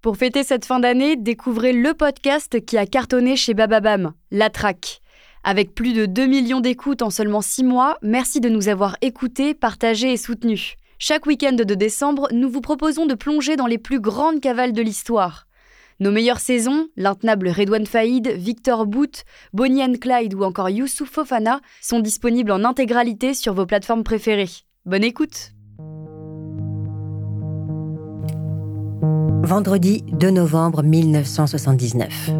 Pour fêter cette fin d'année, découvrez le podcast qui a cartonné chez Bababam, La Traque. Avec plus de 2 millions d'écoutes en seulement 6 mois, merci de nous avoir écoutés, partagés et soutenus. Chaque week-end de décembre, nous vous proposons de plonger dans les plus grandes cavales de l'histoire. Nos meilleures saisons, l'intenable Redouane Faïd, Victor Bout, Bonnie and Clyde ou encore Youssouf Fofana, sont disponibles en intégralité sur vos plateformes préférées. Bonne écoute! Vendredi 2 novembre 1979.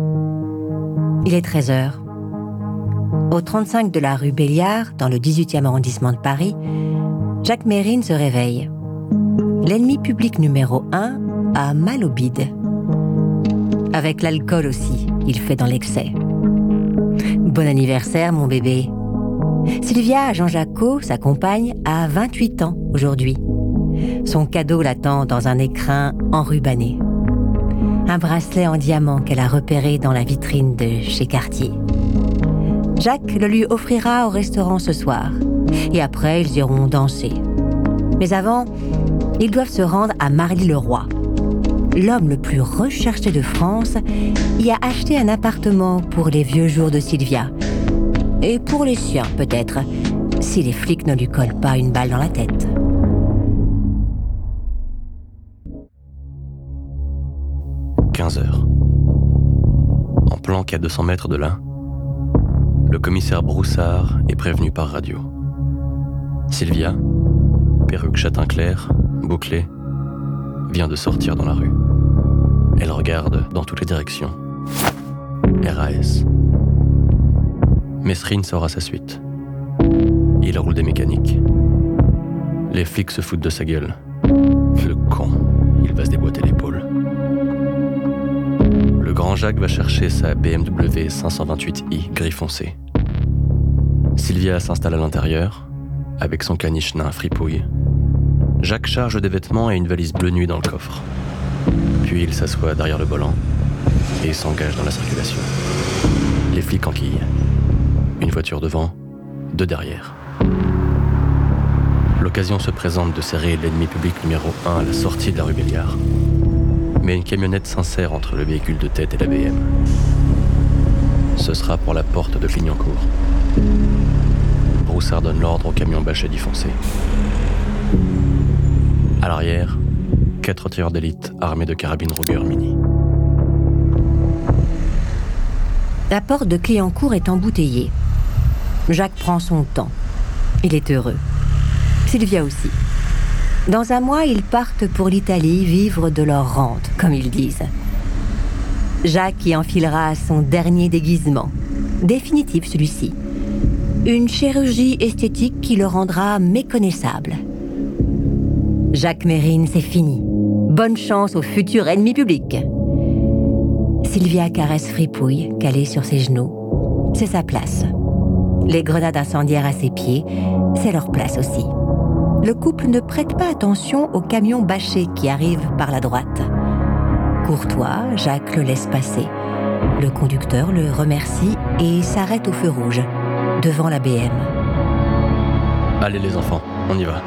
Il est 13h. Au 35 de la rue Béliard, dans le 18e arrondissement de Paris, Jacques Mérine se réveille. L'ennemi public numéro 1 a mal au bide. Avec l'alcool aussi, il fait dans l'excès. Bon anniversaire, mon bébé. Sylvia Jean-Jacques, sa compagne, a 28 ans aujourd'hui. Son cadeau l'attend dans un écrin enrubanné. Un bracelet en diamant qu'elle a repéré dans la vitrine de chez Cartier. Jacques le lui offrira au restaurant ce soir. Et après, ils iront danser. Mais avant, ils doivent se rendre à Marly-le-Roi. L'homme le plus recherché de France y a acheté un appartement pour les vieux jours de Sylvia. Et pour les siens, peut-être, si les flics ne lui collent pas une balle dans la tête. Heures. En planque à 200 mètres de là, le commissaire Broussard est prévenu par radio. Sylvia, perruque châtain clair, bouclée, vient de sortir dans la rue. Elle regarde dans toutes les directions. RAS. Mesrine sort à sa suite. Il roule des mécaniques. Les flics se foutent de sa gueule. Le con, il va se déboîter l'épaule. Le grand Jacques va chercher sa BMW 528i gris foncé. Sylvia s'installe à l'intérieur, avec son caniche nain fripouille. Jacques charge des vêtements et une valise bleu nuit dans le coffre. Puis il s'assoit derrière le volant et s'engage dans la circulation. Les flics enquillent. Une voiture devant, 2 derrière. L'occasion se présente de serrer l'ennemi public numéro 1 à la sortie de la rue Béliard. Mais une camionnette s'insère entre le véhicule de tête et la BM. Ce sera pour la porte de Clignancourt. Broussard donne l'ordre au camion bâché d'y foncer. À l'arrière, 4 tireurs d'élite armés de carabines Ruger Mini. La porte de Clignancourt est embouteillée. Jacques prend son temps. Il est heureux. Sylvia aussi. Dans un mois, ils partent pour l'Italie vivre de leur rente, comme ils disent. Jacques y enfilera son dernier déguisement, définitif celui-ci. Une chirurgie esthétique qui le rendra méconnaissable. Jacques Mérine, c'est fini. Bonne chance au futur ennemi public. Sylvia caresse Fripouille, calée sur ses genoux. C'est sa place. Les grenades incendiaires à ses pieds, c'est leur place aussi. Le couple ne prête pas attention au camion bâché qui arrive par la droite. Courtois, Jacques le laisse passer. Le conducteur le remercie et s'arrête au feu rouge, devant la BM. Allez les enfants, on y va.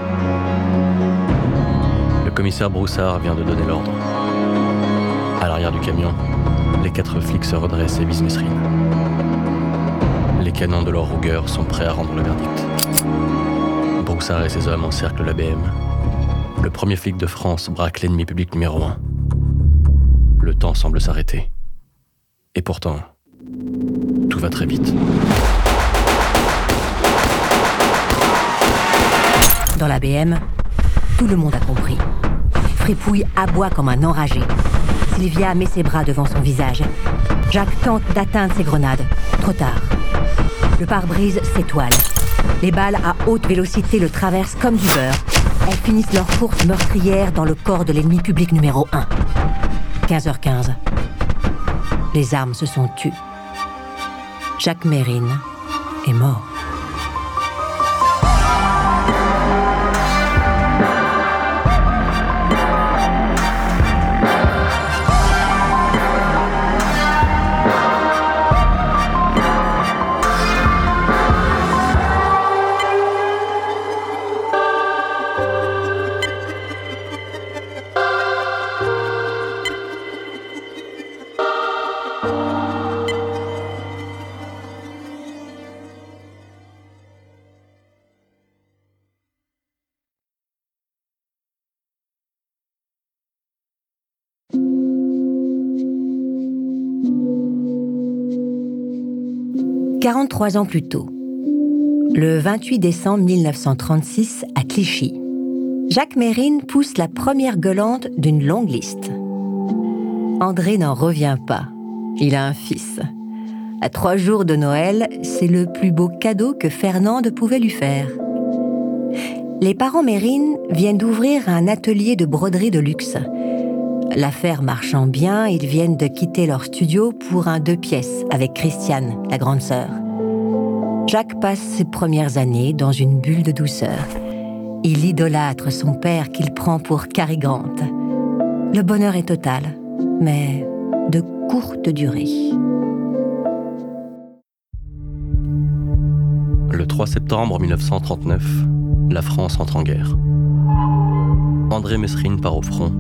Le commissaire Broussard vient de donner l'ordre. À l'arrière du camion, les 4 flics se redressent et visent Mesrine. Les canons de leur Ruger sont prêts à rendre le verdict. Broussard et ses hommes encerclent la BM. Le premier flic de France braque l'ennemi public numéro 1. Le temps semble s'arrêter. Et pourtant, tout va très vite. Dans la BM, tout le monde a compris. Fripouille aboie comme un enragé. Sylvia met ses bras devant son visage. Jacques tente d'atteindre ses grenades. Trop tard. Le pare-brise s'étoile. Les balles à haute vélocité le traversent comme du beurre. Elles finissent leur course meurtrière dans le corps de l'ennemi public numéro 1. 15h15. Les armes se sont tues. Jacques Mérine est mort. 43 ans plus tôt, le 28 décembre 1936, à Clichy, Jacques Mérine pousse la première gueulante d'une longue liste. André n'en revient pas. Il a un fils. À 3 jours de Noël, c'est le plus beau cadeau que Fernande pouvait lui faire. Les parents Mérine viennent d'ouvrir un atelier de broderie de luxe. L'affaire marchant bien, ils viennent de quitter leur studio pour un 2 pièces avec Christiane, la grande sœur. Jacques passe ses premières années dans une bulle de douceur. Il idolâtre son père qu'il prend pour Carigante. Le bonheur est total, mais de courte durée. Le 3 septembre 1939, la France entre en guerre. André Messrine part au front,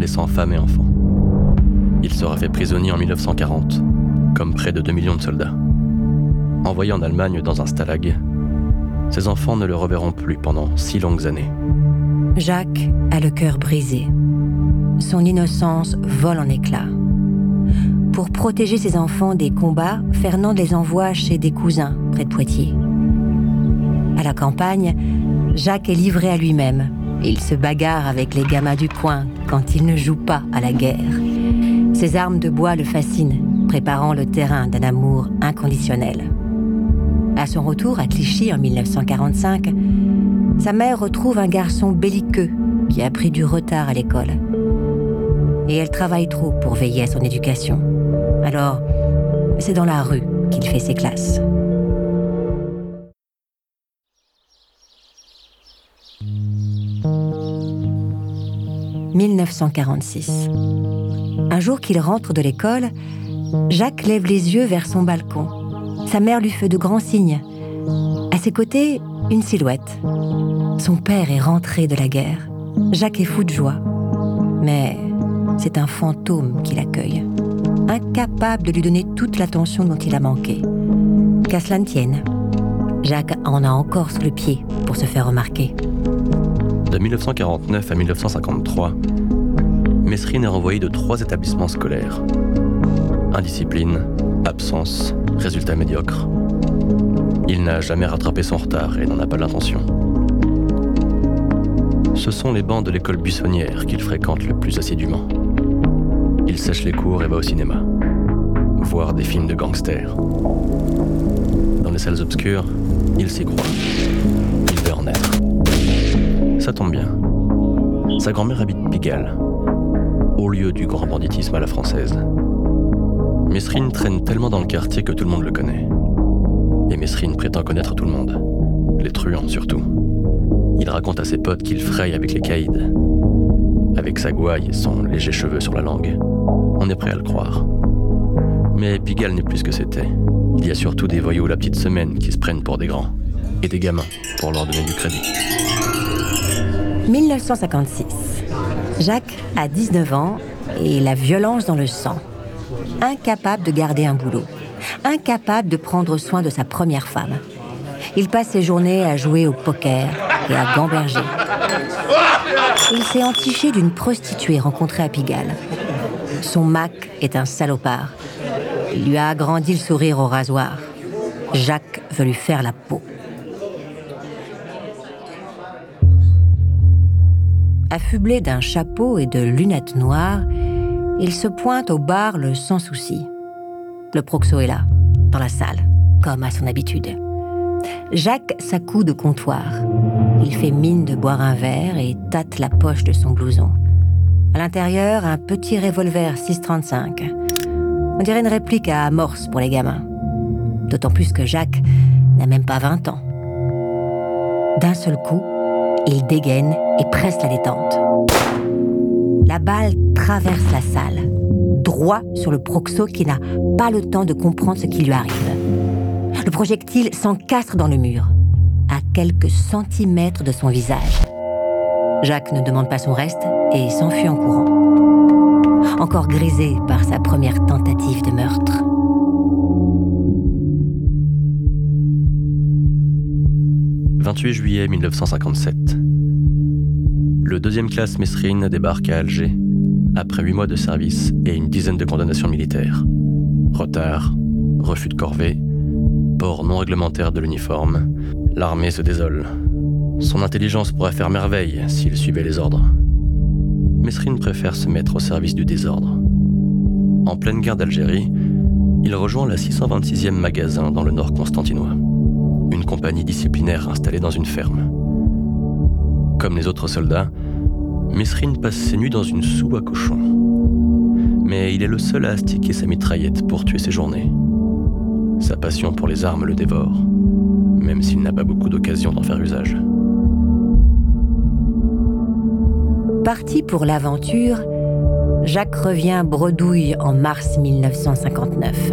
laissant femme et enfants. Il sera fait prisonnier en 1940, comme près de 2 millions de soldats. Envoyé en Allemagne dans un stalag, ses enfants ne le reverront plus pendant 6 longues années. Jacques a le cœur brisé. Son innocence vole en éclats. Pour protéger ses enfants des combats, Fernand les envoie chez des cousins, près de Poitiers. À la campagne, Jacques est livré à lui-même. Il se bagarre avec les gamins du coin quand il ne joue pas à la guerre. Ses armes de bois le fascinent, préparant le terrain d'un amour inconditionnel. À son retour à Clichy en 1945, sa mère retrouve un garçon belliqueux qui a pris du retard à l'école. Et elle travaille trop pour veiller à son éducation. Alors, c'est dans la rue qu'il fait ses classes. « 1946. Un jour qu'il rentre de l'école, Jacques lève les yeux vers son balcon. Sa mère lui fait de grands signes. À ses côtés, une silhouette. Son père est rentré de la guerre. Jacques est fou de joie. Mais c'est un fantôme qui l'accueille, incapable de lui donner toute l'attention dont il a manqué. Qu'à cela ne tienne, Jacques en a encore sous le pied pour se faire remarquer. » De 1949 à 1953, Messrine est renvoyé de 3 établissements scolaires. Indiscipline, absence, résultats médiocres. Il n'a jamais rattrapé son retard et n'en a pas l'intention. Ce sont les bancs de l'école buissonnière qu'il fréquente le plus assidûment. Il sèche les cours et va au cinéma, voir des films de gangsters. Dans les salles obscures, il s'y croit. Il veut en être. Ça tombe bien. Sa grand-mère habite Pigalle, au lieu du grand banditisme à la française. Messrine traîne tellement dans le quartier que tout le monde le connaît. Et Messrine prétend connaître tout le monde, les truands surtout. Il raconte à ses potes qu'il fraye avec les caïds. Avec sa gouaille et son léger cheveu sur la langue, on est prêt à le croire. Mais Pigalle n'est plus ce que c'était. Il y a surtout des voyous la petite semaine qui se prennent pour des grands, et des gamins pour leur donner du crédit. 1956. Jacques a 19 ans et la violence dans le sang. Incapable de garder un boulot. Incapable de prendre soin de sa première femme. Il passe ses journées à jouer au poker et à gamberger. Il s'est entiché d'une prostituée rencontrée à Pigalle. Son Mac est un salopard. Il lui a agrandi le sourire au rasoir. Jacques veut lui faire la peau. Affublé d'un chapeau et de lunettes noires, il se pointe au bar le Sans Souci. Le proxo est là, dans la salle, comme à son habitude. Jacques s'accoude au comptoir. Il fait mine de boire un verre et tâte la poche de son blouson. À l'intérieur, un petit revolver 6,35. On dirait une réplique à amorce pour les gamins. D'autant plus que Jacques n'a même pas 20 ans. D'un seul coup, il dégaine et presse la détente. La balle traverse la salle, droit sur le proxo qui n'a pas le temps de comprendre ce qui lui arrive. Le projectile s'encastre dans le mur, à quelques centimètres de son visage. Jacques ne demande pas son reste et s'enfuit en courant, encore grisé par sa première tentative de meurtre. « 28 juillet 1957. Le 2e classe Messrine débarque à Alger, après 8 mois de service et une dizaine de condamnations militaires. Retard, refus de corvée, port non réglementaire de l'uniforme, l'armée se désole. Son intelligence pourrait faire merveille s'il suivait les ordres. Mesrine préfère se mettre au service du désordre. En pleine guerre d'Algérie, il rejoint la 626e magasin dans le nord constantinois, une compagnie disciplinaire installée dans une ferme. Comme les autres soldats, Mesrine passe ses nuits dans une soue à cochons. Mais il est le seul à astiquer sa mitraillette pour tuer ses journées. Sa passion pour les armes le dévore, même s'il n'a pas beaucoup d'occasion d'en faire usage. Parti pour l'aventure, Jacques revient bredouille en mars 1959.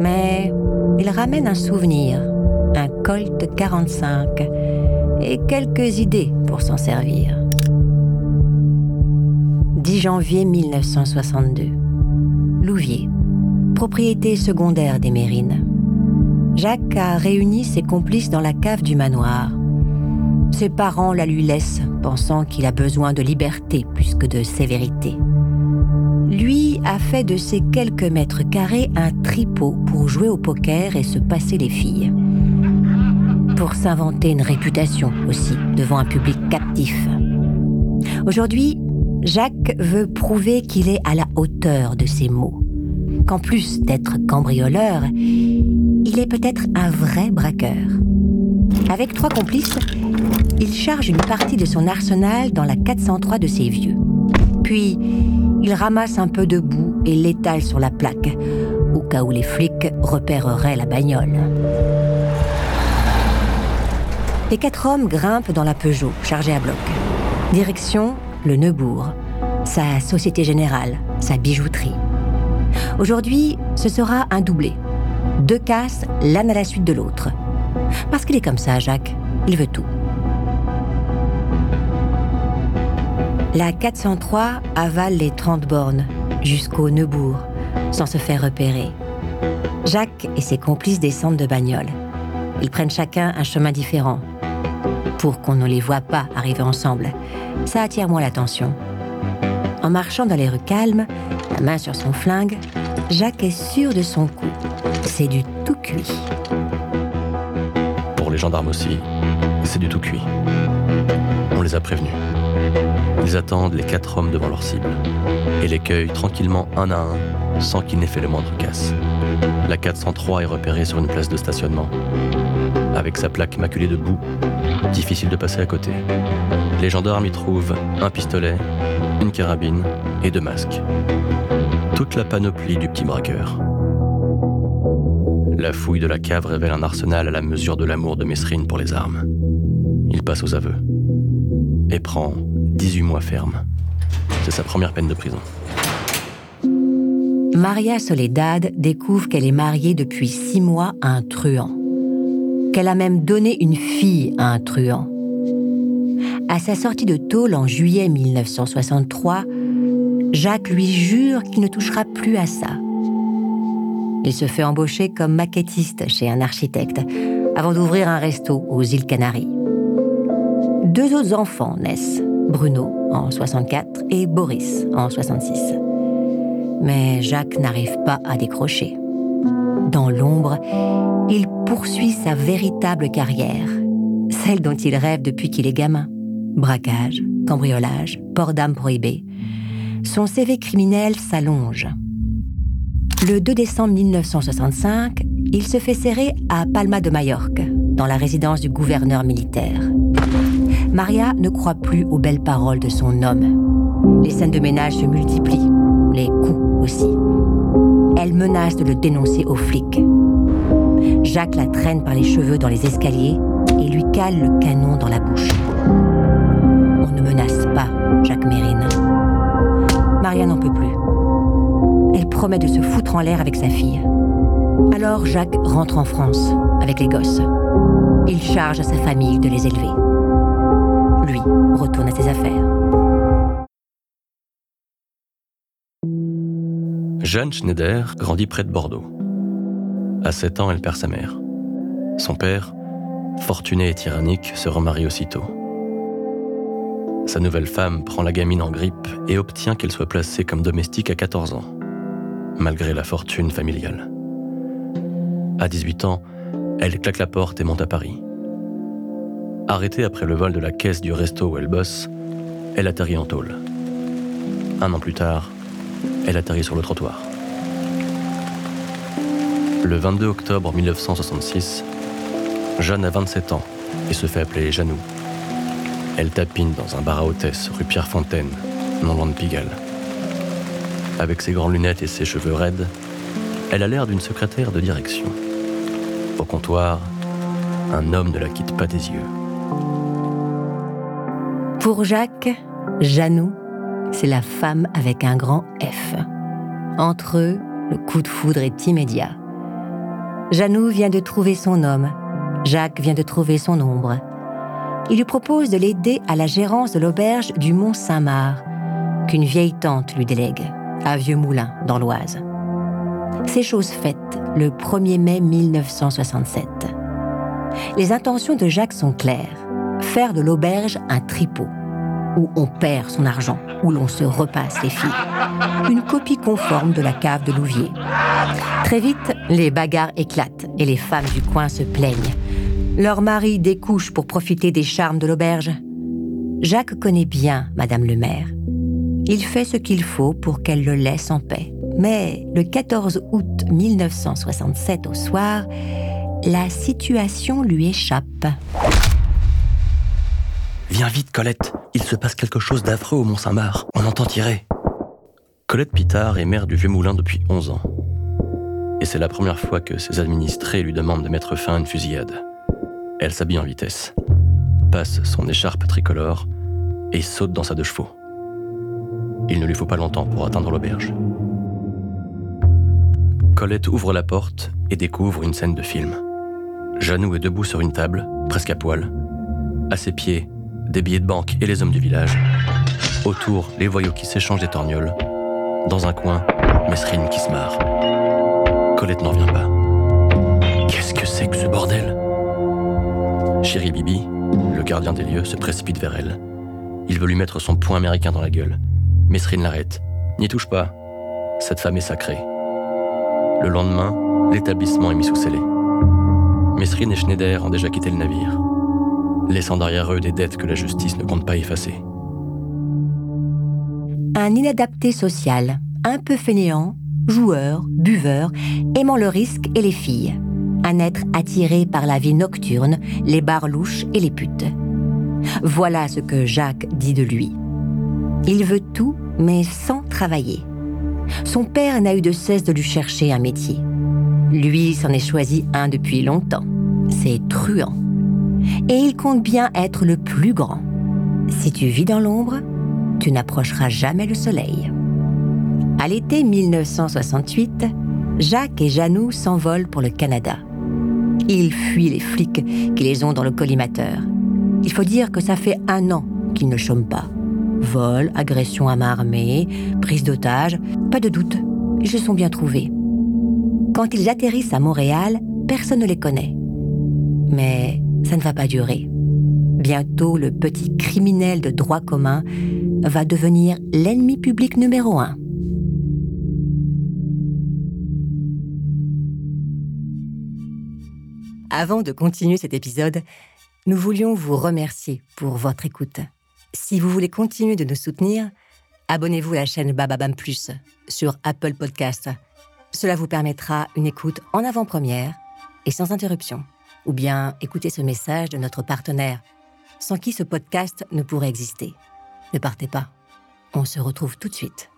Mais il ramène un souvenir, un Colt 45, et quelques idées pour s'en servir. 10 janvier 1962. Louviers, propriété secondaire des Mérines. Jacques a réuni ses complices dans la cave du manoir. Ses parents la lui laissent, pensant qu'il a besoin de liberté plus que de sévérité. Lui a fait de ses quelques mètres carrés un tripot pour jouer au poker et se passer les filles. Pour s'inventer une réputation aussi, devant un public captif. Aujourd'hui, Jacques veut prouver qu'il est à la hauteur de ses mots. Qu'en plus d'être cambrioleur, il est peut-être un vrai braqueur. Avec 3 complices, il charge une partie de son arsenal dans la 403 de ses vieux. Puis, il ramasse un peu de boue et l'étale sur la plaque, au cas où les flics repéreraient la bagnole. Les 4 hommes grimpent dans la Peugeot, chargée à bloc. Direction le Neubourg, sa Société Générale, sa bijouterie. Aujourd'hui, ce sera un doublé. 2 casses, l'un à la suite de l'autre. Parce qu'il est comme ça, Jacques. Il veut tout. La 403 avale les 30 bornes, jusqu'au Neubourg, sans se faire repérer. Jacques et ses complices descendent de bagnole. Ils prennent chacun un chemin différent. Pour qu'on ne les voit pas arriver ensemble, ça attire moins l'attention. En marchant dans les rues calmes, la main sur son flingue, Jacques est sûr de son coup. C'est du tout cuit. Pour les gendarmes aussi, c'est du tout cuit. On les a prévenus. Ils attendent les 4 hommes devant leur cible et les cueillent tranquillement un à un, sans qu'il n'ait fait le moindre casse. La 403 est repérée sur une place de stationnement. Avec sa plaque maculée de boue, difficile de passer à côté. Les gendarmes y trouvent un pistolet, une carabine et 2 masques. Toute la panoplie du petit braqueur. La fouille de la cave révèle un arsenal à la mesure de l'amour de Mesrine pour les armes. Il passe aux aveux et prend 18 mois ferme. C'est sa première peine de prison. Maria Soledad découvre qu'elle est mariée depuis 6 mois à un truand. Qu'elle a même donné une fille à un truand. À sa sortie de tôle en juillet 1963, Jacques lui jure qu'il ne touchera plus à ça. Il se fait embaucher comme maquettiste chez un architecte, avant d'ouvrir un resto aux îles Canaries. 2 autres enfants naissent, Bruno en 64 et Boris en 66. Mais Jacques n'arrive pas à décrocher. Dans l'ombre, il poursuit sa véritable carrière, celle dont il rêve depuis qu'il est gamin. Braquage, cambriolage, port d'armes prohibées. Son CV criminel s'allonge. Le 2 décembre 1965, il se fait serrer à Palma de Majorque, dans la résidence du gouverneur militaire. Maria ne croit plus aux belles paroles de son homme. Les scènes de ménage se multiplient, les coups aussi. Elle menace de le dénoncer aux flics. Jacques la traîne par les cheveux dans les escaliers et lui cale le canon dans la bouche. On ne menace pas Jacques Mérine. Maria n'en peut plus. Elle promet de se foutre en l'air avec sa fille. Alors Jacques rentre en France avec les gosses. Il charge à sa famille de les élever. Lui retourne à ses affaires. Jeanne Schneider grandit près de Bordeaux. À 7 ans, elle perd sa mère. Son père, fortuné et tyrannique, se remarie aussitôt. Sa nouvelle femme prend la gamine en grippe et obtient qu'elle soit placée comme domestique à 14 ans, malgré la fortune familiale. À 18 ans, Elle claque la porte et monte à Paris. Arrêtée après le vol de la caisse du resto où elle bosse, elle atterrit en tôle. 1 an plus tard, elle atterrit sur le trottoir. Le 22 octobre 1966, Jeanne a 27 ans et se fait appeler Janou. Elle tapine dans un bar à hôtesse rue Pierre-Fontaine, non loin de Pigalle. Avec ses grandes lunettes et ses cheveux raides, elle a l'air d'une secrétaire de direction. Au comptoir, un homme ne la quitte pas des yeux. Pour Jacques, Janou, c'est la femme avec un grand F. Entre eux, le coup de foudre est immédiat. Janou vient de trouver son homme. Jacques vient de trouver son ombre. Il lui propose de l'aider à la gérance de l'auberge du Mont-Saint-Marc, qu'une vieille tante lui délègue, à Vieux-Moulins, dans l'Oise. C'est chose faite, le 1er mai 1967. Les intentions de Jacques sont claires. Faire de l'auberge un tripot, où on perd son argent, où l'on se repasse les filles. Une copie conforme de la cave de Louviers. Très vite, les bagarres éclatent et les femmes du coin se plaignent. Leur mari découche pour profiter des charmes de l'auberge. Jacques connaît bien Madame le maire. Il fait ce qu'il faut pour qu'elle le laisse en paix. Mais le 14 août 1967 au soir, la situation lui échappe. Viens vite, Colette. Il se passe quelque chose d'affreux au Mont-Saint-Marc. On entend tirer. Colette Pitard est maire du Vieux-Moulin depuis 11 ans. Et c'est la première fois que ses administrés lui demandent de mettre fin à une fusillade. Elle s'habille en vitesse, passe son écharpe tricolore et saute dans sa 2 chevaux. Il ne lui faut pas longtemps pour atteindre l'auberge. Colette ouvre la porte et découvre une scène de film. Janou est debout sur une table, presque à poil. À ses pieds, des billets de banque et les hommes du village. Autour, les voyous qui s'échangent des torgnoles. Dans un coin, Mesrine qui se marre. Colette n'en revient pas. Qu'est-ce que c'est que ce bordel ? Chéri Bibi, le gardien des lieux, se précipite vers elle. Il veut lui mettre son poing américain dans la gueule. Mesrine l'arrête. N'y touche pas. Cette femme est sacrée. Le lendemain, l'établissement est mis sous scellé. Mesrine et Schneider ont déjà quitté le navire, laissant derrière eux des dettes que la justice ne compte pas effacer. Un inadapté social, un peu fainéant, joueur, buveur, aimant le risque et les filles. Un être attiré par la vie nocturne, les bars louches et les putes. Voilà ce que Jacques dit de lui. Il veut tout, mais sans travailler. Son père n'a eu de cesse de lui chercher un métier. Lui s'en est choisi un depuis longtemps. C'est truand. Et il compte bien être le plus grand. Si tu vis dans l'ombre, tu n'approcheras jamais le soleil. À l'été 1968, Jacques et Janou s'envolent pour le Canada. Ils fuient les flics qui les ont dans le collimateur. Il faut dire que ça fait 1 an qu'ils ne chôment pas. Vol, agression à main armée, prise d'otage, pas de doute, ils se sont bien trouvés. Quand ils atterrissent à Montréal, personne ne les connaît. Mais ça ne va pas durer. Bientôt, le petit criminel de droit commun va devenir l'ennemi public numéro 1. Avant de continuer cet épisode, nous voulions vous remercier pour votre écoute. Si vous voulez continuer de nous soutenir, abonnez-vous à la chaîne Bababam Plus sur Apple Podcasts. Cela vous permettra une écoute en avant-première et sans interruption. Ou bien écoutez ce message de notre partenaire, sans qui ce podcast ne pourrait exister. Ne partez pas, on se retrouve tout de suite.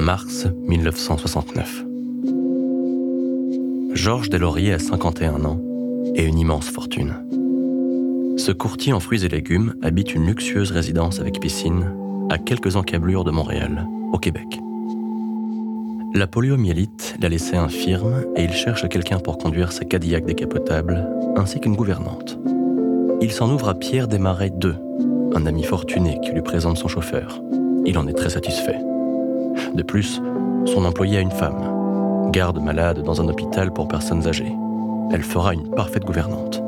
Mars 1969. Georges Deslauriers a 51 ans et une immense fortune. Ce courtier en fruits et légumes habite une luxueuse résidence avec piscine à quelques encablures de Montréal, au Québec. La poliomyélite l'a laissé infirme et il cherche quelqu'un pour conduire sa Cadillac décapotable ainsi qu'une gouvernante. Il s'en ouvre à Pierre Desmarais II, un ami fortuné qui lui présente son chauffeur. Il en est très satisfait. De plus, son employé a une femme, garde malade dans un hôpital pour personnes âgées. Elle fera une parfaite gouvernante.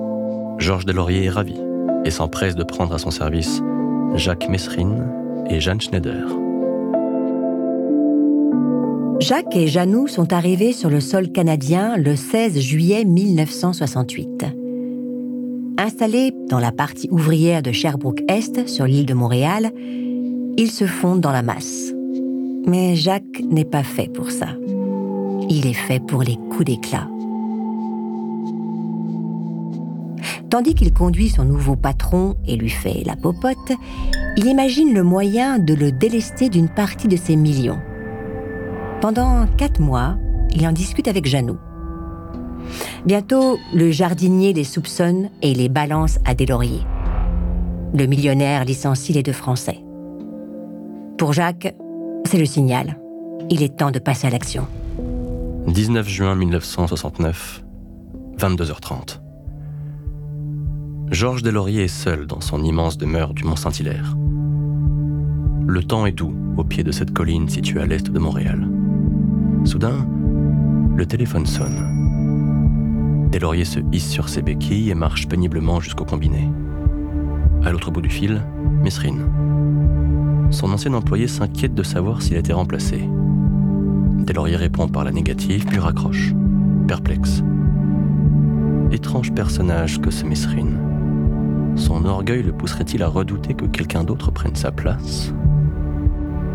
Georges Deslauriers est ravi et s'empresse de prendre à son service Jacques Mesrine et Jeanne Schneider. Jacques et Janou sont arrivés sur le sol canadien le 16 juillet 1968. Installés dans la partie ouvrière de Sherbrooke-Est, sur l'île de Montréal, ils se fondent dans la masse. Mais Jacques n'est pas fait pour ça. Il est fait pour les coups d'éclat. Tandis qu'il conduit son nouveau patron et lui fait la popote, il imagine le moyen de le délester d'une partie de ses millions. Pendant 4 mois, il en discute avec Janou. Bientôt, le jardinier les soupçonne et les balance à des lauriers. Le millionnaire licencie les 2 Français. Pour Jacques, c'est le signal. Il est temps de passer à l'action. 19 juin 1969, 22h30. Georges Deslauriers est seul dans son immense demeure du Mont-Saint-Hilaire. Le temps est doux au pied de cette colline située à l'est de Montréal. Soudain, le téléphone sonne. Deslauriers se hisse sur ses béquilles et marche péniblement jusqu'au combiné. À l'autre bout du fil, Mesrine. Son ancien employé s'inquiète de savoir s'il a été remplacé. Deslauriers répond par la négative, puis raccroche, perplexe. Étrange personnage que ce Mesrine. Son orgueil le pousserait-il à redouter que quelqu'un d'autre prenne sa place ?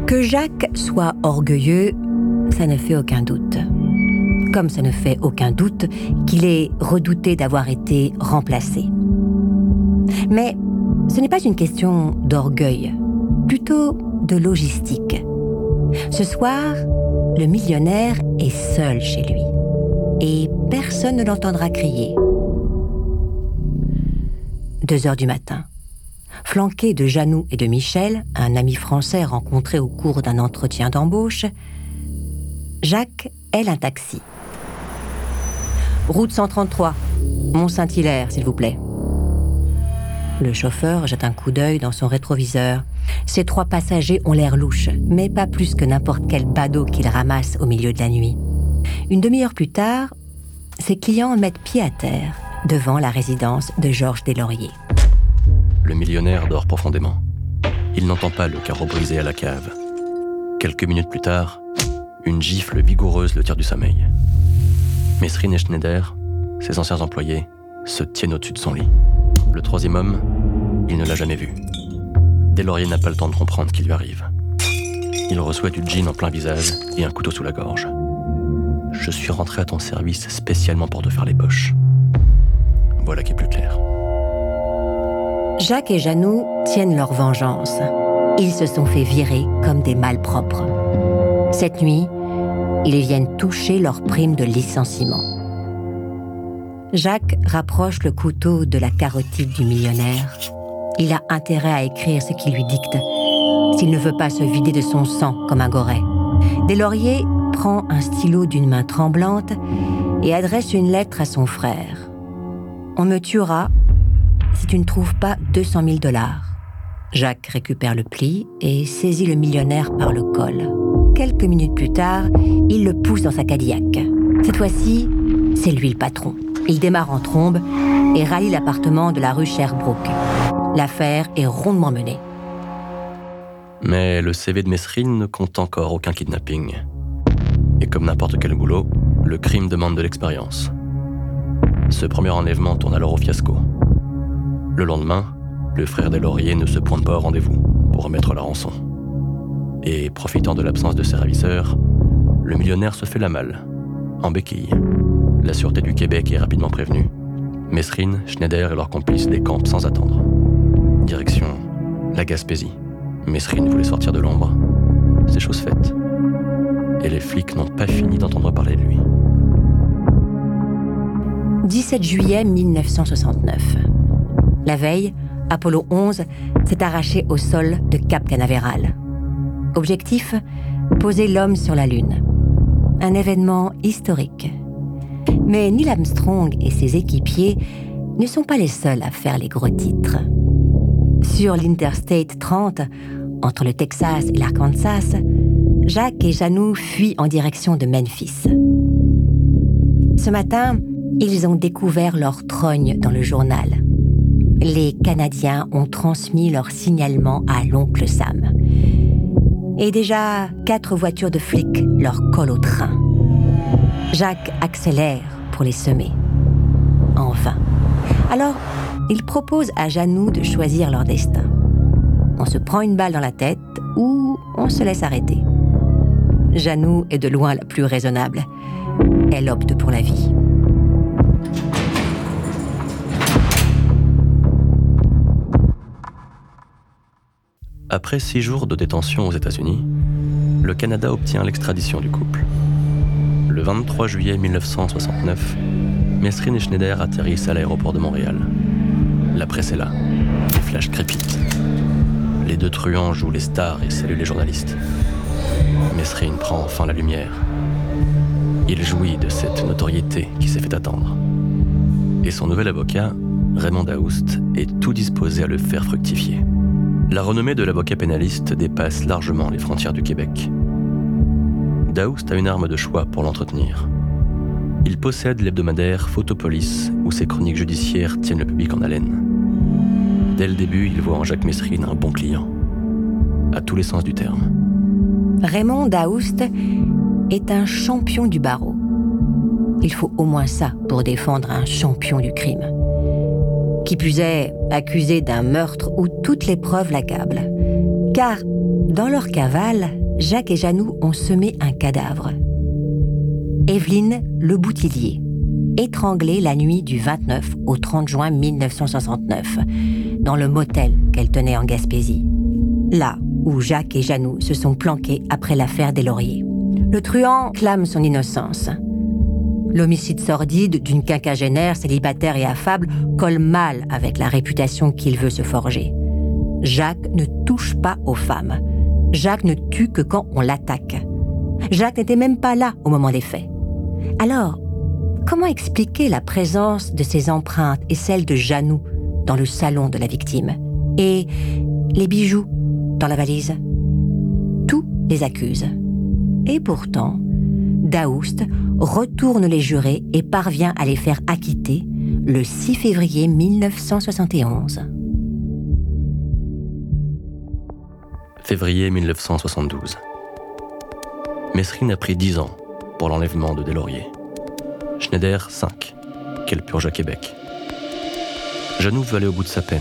Que Jacques soit orgueilleux, ça ne fait aucun doute. Comme ça ne fait aucun doute qu'il est redouté d'avoir été remplacé. Mais ce n'est pas une question d'orgueil, plutôt de logistique. Ce soir, le millionnaire est seul chez lui. Et personne ne l'entendra crier. 2h du matin. Flanqué de Janou et de Michel, un ami français rencontré au cours d'un entretien d'embauche, Jacques aile un taxi. Route 133, Mont-Saint-Hilaire, s'il vous plaît. Le chauffeur jette un coup d'œil dans son rétroviseur. Ces 3 passagers ont l'air louches, mais pas plus que n'importe quel badaud qu'il ramasse au milieu de la nuit. Une demi-heure plus tard, ses clients mettent pied à terre devant la résidence de Georges Deslauriers. Le millionnaire dort profondément. Il n'entend pas le carreau brisé à la cave. Quelques minutes plus tard, une gifle vigoureuse le tire du sommeil. Mesrine et Schneider, ses anciens employés, se tiennent au-dessus de son lit. Le 3e homme, il ne l'a jamais vu. Deslauriers n'a pas le temps de comprendre ce qui lui arrive. Il reçoit du gin en plein visage et un couteau sous la gorge. « Je suis rentré à ton service spécialement pour te faire les poches. » Voilà qui est plus clair. Jacques et Janou tiennent leur vengeance. Ils se sont fait virer comme des malpropres. Cette nuit, ils viennent toucher leur prime de licenciement. Jacques rapproche le couteau de la carotide du millionnaire. Il a intérêt à écrire ce qu'il lui dicte, s'il ne veut pas se vider de son sang comme un goret. Deslauriers prend un stylo d'une main tremblante et adresse une lettre à son frère. « On me tuera si tu ne trouves pas 200 000 $. » Jacques récupère le pli et saisit le millionnaire par le col. Quelques minutes plus tard, il le pousse dans sa Cadillac. Cette fois-ci, c'est lui le patron. Il démarre en trombe et rallie l'appartement de la rue Sherbrooke. L'affaire est rondement menée. Mais le CV de Mesrine ne compte encore aucun kidnapping. Et comme n'importe quel boulot, le crime demande de l'expérience. Ce premier enlèvement tourne alors au fiasco. Le lendemain, le frère Deslauriers ne se pointe pas au rendez-vous pour remettre la rançon. Et profitant de l'absence de ses ravisseurs, le millionnaire se fait la malle, en béquille. La Sûreté du Québec est rapidement prévenue. Mesrine, Schneider et leurs complices décampent sans attendre. Direction la Gaspésie. Mesrine voulait sortir de l'ombre. C'est chose faite. Et les flics n'ont pas fini d'entendre parler de lui. 17 juillet 1969. La veille, Apollo 11 s'est arraché au sol de Cap Canaveral. Objectif, poser l'homme sur la Lune. Un événement historique. Mais Neil Armstrong et ses équipiers ne sont pas les seuls à faire les gros titres. Sur l'Interstate 30, entre le Texas et l'Arkansas, Jacques et Janou fuient en direction de Memphis. Ce matin, ils ont découvert leur trogne dans le journal. Les Canadiens ont transmis leur signalement à l'oncle Sam. et déjà 4 voitures de flics leur collent au train. Jacques accélère pour les semer. En vain. Alors, il propose à Janou de choisir leur destin. On se prend une balle dans la tête ou on se laisse arrêter. Janou est de loin la plus raisonnable. Elle opte pour la vie. Après 6 jours de détention aux États-Unis, le Canada obtient l'extradition du couple. Le 23 juillet 1969, Mesrine et Schneider atterrissent à l'aéroport de Montréal. La presse est là. Les flashs crépitent. Les 2 truands jouent les stars et saluent les journalistes. Mesrine prend enfin la lumière. Il jouit de cette notoriété qui s'est fait attendre. Et son nouvel avocat, Raymond Daoust, est tout disposé à le faire fructifier. La renommée de l'avocat pénaliste dépasse largement les frontières du Québec. Daoust a une arme de choix pour l'entretenir. Il possède l'hebdomadaire Photopolis, où ses chroniques judiciaires tiennent le public en haleine. Dès le début, il voit en Jacques Mesrine un bon client, à tous les sens du terme. Raymond Daoust est un champion du barreau. Il faut au moins ça pour défendre un champion du crime. Qui plus est, accusé d'un meurtre où toutes les preuves l'accablent. Car, dans leur cavale, Jacques et Janou ont semé un cadavre. Evelyne Le Boutillier, étranglée la nuit du 29 au 30 juin 1969, dans le motel qu'elle tenait en Gaspésie. Là où Jacques et Janou se sont planqués après l'affaire des Lauriers. Le truand clame son innocence. L'homicide sordide d'une quinquagénaire célibataire et affable colle mal avec la réputation qu'il veut se forger. Jacques ne touche pas aux femmes. Jacques ne tue que quand on l'attaque. Jacques n'était même pas là au moment des faits. Alors, comment expliquer la présence de ces empreintes et celles de Janou dans le salon de la victime et les bijoux dans la valise? Tout les accuse. Et pourtant, Daoust retourne les jurés et parvient à les faire acquitter le 6 février 1971. Février 1972. Mesrine a pris 10 ans pour l'enlèvement de Deslauriers. Schneider, 5, qu'elle purge à Québec. Janou veut aller au bout de sa peine.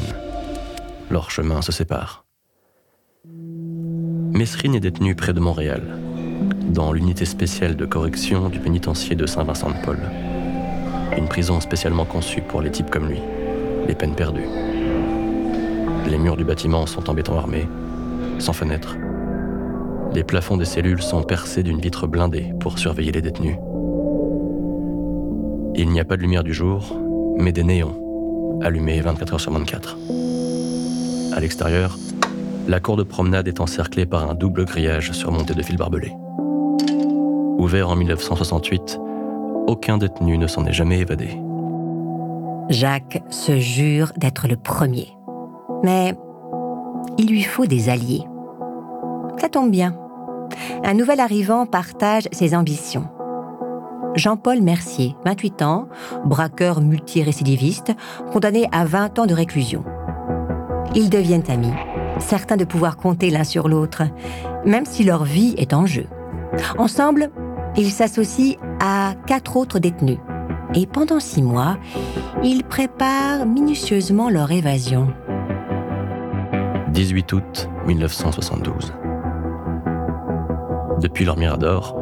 Leurs chemins se séparent. Mesrine est détenue près de Montréal, dans l'unité spéciale de correction du pénitencier de Saint-Vincent-de-Paul. Une prison spécialement conçue pour les types comme lui, les peines perdues. Les murs du bâtiment sont en béton armé, sans fenêtre. Les plafonds des cellules sont percés d'une vitre blindée pour surveiller les détenus. Il n'y a pas de lumière du jour, mais des néons, allumés 24h/24. À l'extérieur, la cour de promenade est encerclée par un double grillage surmonté de fils barbelés. Ouvert en 1968, aucun détenu ne s'en est jamais évadé. Jacques se jure d'être le premier. Mais il lui faut des alliés. Ça tombe bien. Un nouvel arrivant partage ses ambitions. Jean-Paul Mercier, 28 ans, braqueur multirécidiviste, condamné à 20 ans de réclusion. Ils deviennent amis, certains de pouvoir compter l'un sur l'autre, même si leur vie est en jeu. Ensemble, ils s'associent à 4 autres détenus. Et pendant 6 mois, ils préparent minutieusement leur évasion. 18 août 1972. Depuis leur mirador,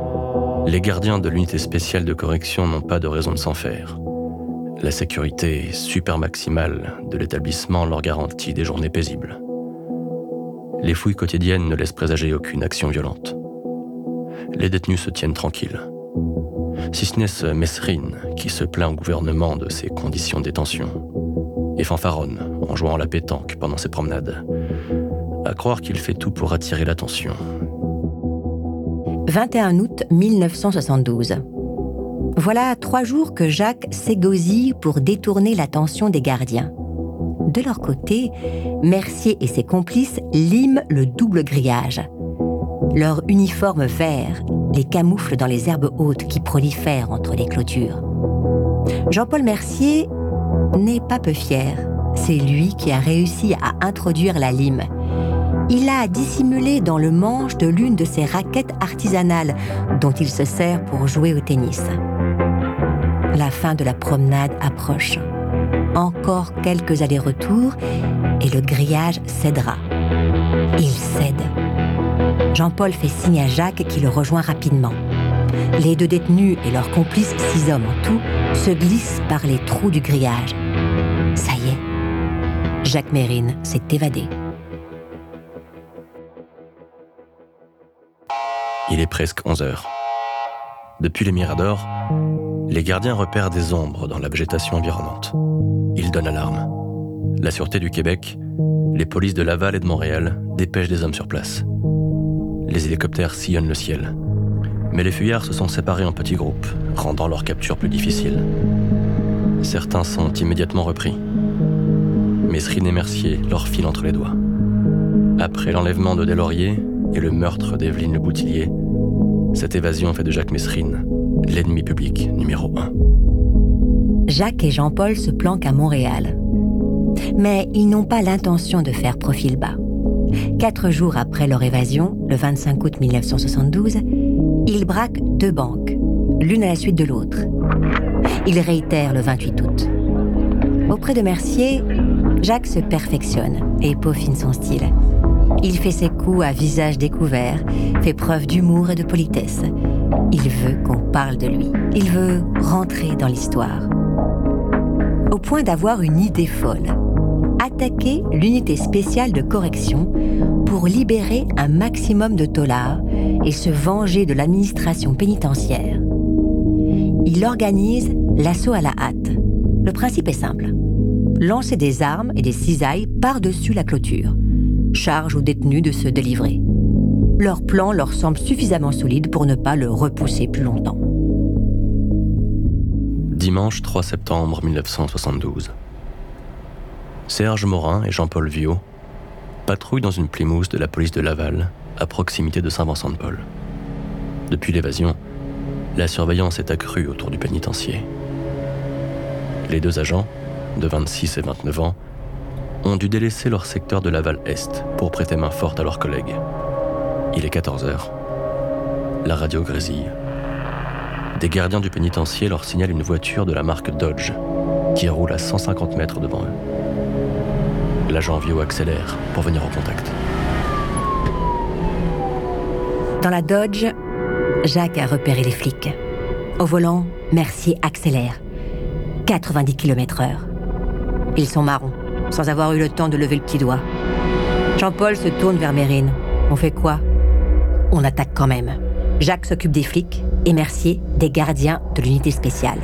les gardiens de l'unité spéciale de correction n'ont pas de raison de s'en faire. La sécurité super maximale de l'établissement leur garantit des journées paisibles. Les fouilles quotidiennes ne laissent présager aucune action violente. Les détenus se tiennent tranquilles. Si ce n'est ce Mesrine qui se plaint au gouvernement de ses conditions de détention et fanfaronne en jouant à la pétanque pendant ses promenades. À croire qu'il fait tout pour attirer l'attention. 21 août 1972. Voilà 3 jours que Jacques s'égosille pour détourner l'attention des gardiens. De leur côté, Mercier et ses complices liment le double grillage. Leur uniforme vert les camoufle dans les herbes hautes qui prolifèrent entre les clôtures. Jean-Paul Mercier n'est pas peu fier. C'est lui qui a réussi à introduire la lime. il a dissimulé dans le manche de l'une de ses raquettes artisanales dont il se sert pour jouer au tennis. La fin de la promenade approche. Encore quelques allers-retours et le grillage cédera. Il cède. Jean-Paul fait signe à Jacques qui le rejoint rapidement. Les deux détenus et leurs complices, 6 hommes en tout, se glissent par les trous du grillage. Ça y est, Jacques Mérine s'est évadé. Il est presque 11h. Depuis les Miradors, les gardiens repèrent des ombres dans la végétation environnante. Ils donnent l'alarme. La Sûreté du Québec, les polices de Laval et de Montréal dépêchent des hommes sur place. Les hélicoptères sillonnent le ciel. Mais les fuyards se sont séparés en petits groupes, rendant leur capture plus difficile. Certains sont immédiatement repris. Mesrine et Mercier leur filent entre les doigts. Après l'enlèvement de Deslauriers et le meurtre d'Evelyne Le Boutillier, cette évasion fait de Jacques Mesrine l'ennemi public numéro 1. Jacques et Jean-Paul se planquent à Montréal. Mais ils n'ont pas l'intention de faire profil bas. 4 jours après leur évasion, le 25 août 1972, ils braquent 2 banques, l'une à la suite de l'autre. Ils réitèrent le 28 août. Auprès de Mercier, Jacques se perfectionne et peaufine son style. Il fait ses coups à visage découvert, fait preuve d'humour et de politesse. Il veut qu'on parle de lui. Il veut rentrer dans l'histoire. Au point d'avoir une idée folle. Attaquer l'unité spéciale de correction pour libérer un maximum de taulards et se venger de l'administration pénitentiaire. Il organise l'assaut à la hâte. Le principe est simple. Lancer des armes et des cisailles par-dessus la clôture. Charge aux détenus de se délivrer. Leur plan leur semble suffisamment solide pour ne pas le repousser plus longtemps. Dimanche 3 septembre 1972. Serge Morin et Jean-Paul Viau patrouillent dans une Plymouth de la police de Laval, à proximité de Saint-Vincent-de-Paul. Depuis l'évasion, la surveillance est accrue autour du pénitencier. Les 2 agents, de 26 et 29 ans, ont dû délaisser leur secteur de Laval-Est pour prêter main forte à leurs collègues. Il est 14h. La radio grésille. Des gardiens du pénitencier leur signalent une voiture de la marque Dodge qui roule à 150 mètres devant eux. L'agent Viau accélère pour venir en contact. Dans la Dodge, Jacques a repéré les flics. Au volant, Mercier accélère. 90 km/h. Ils sont marrons, sans avoir eu le temps de lever le petit doigt. Jean-Paul se tourne vers Mérine. On fait quoi ? On attaque quand même. Jacques s'occupe des flics et Mercier des gardiens de l'unité spéciale.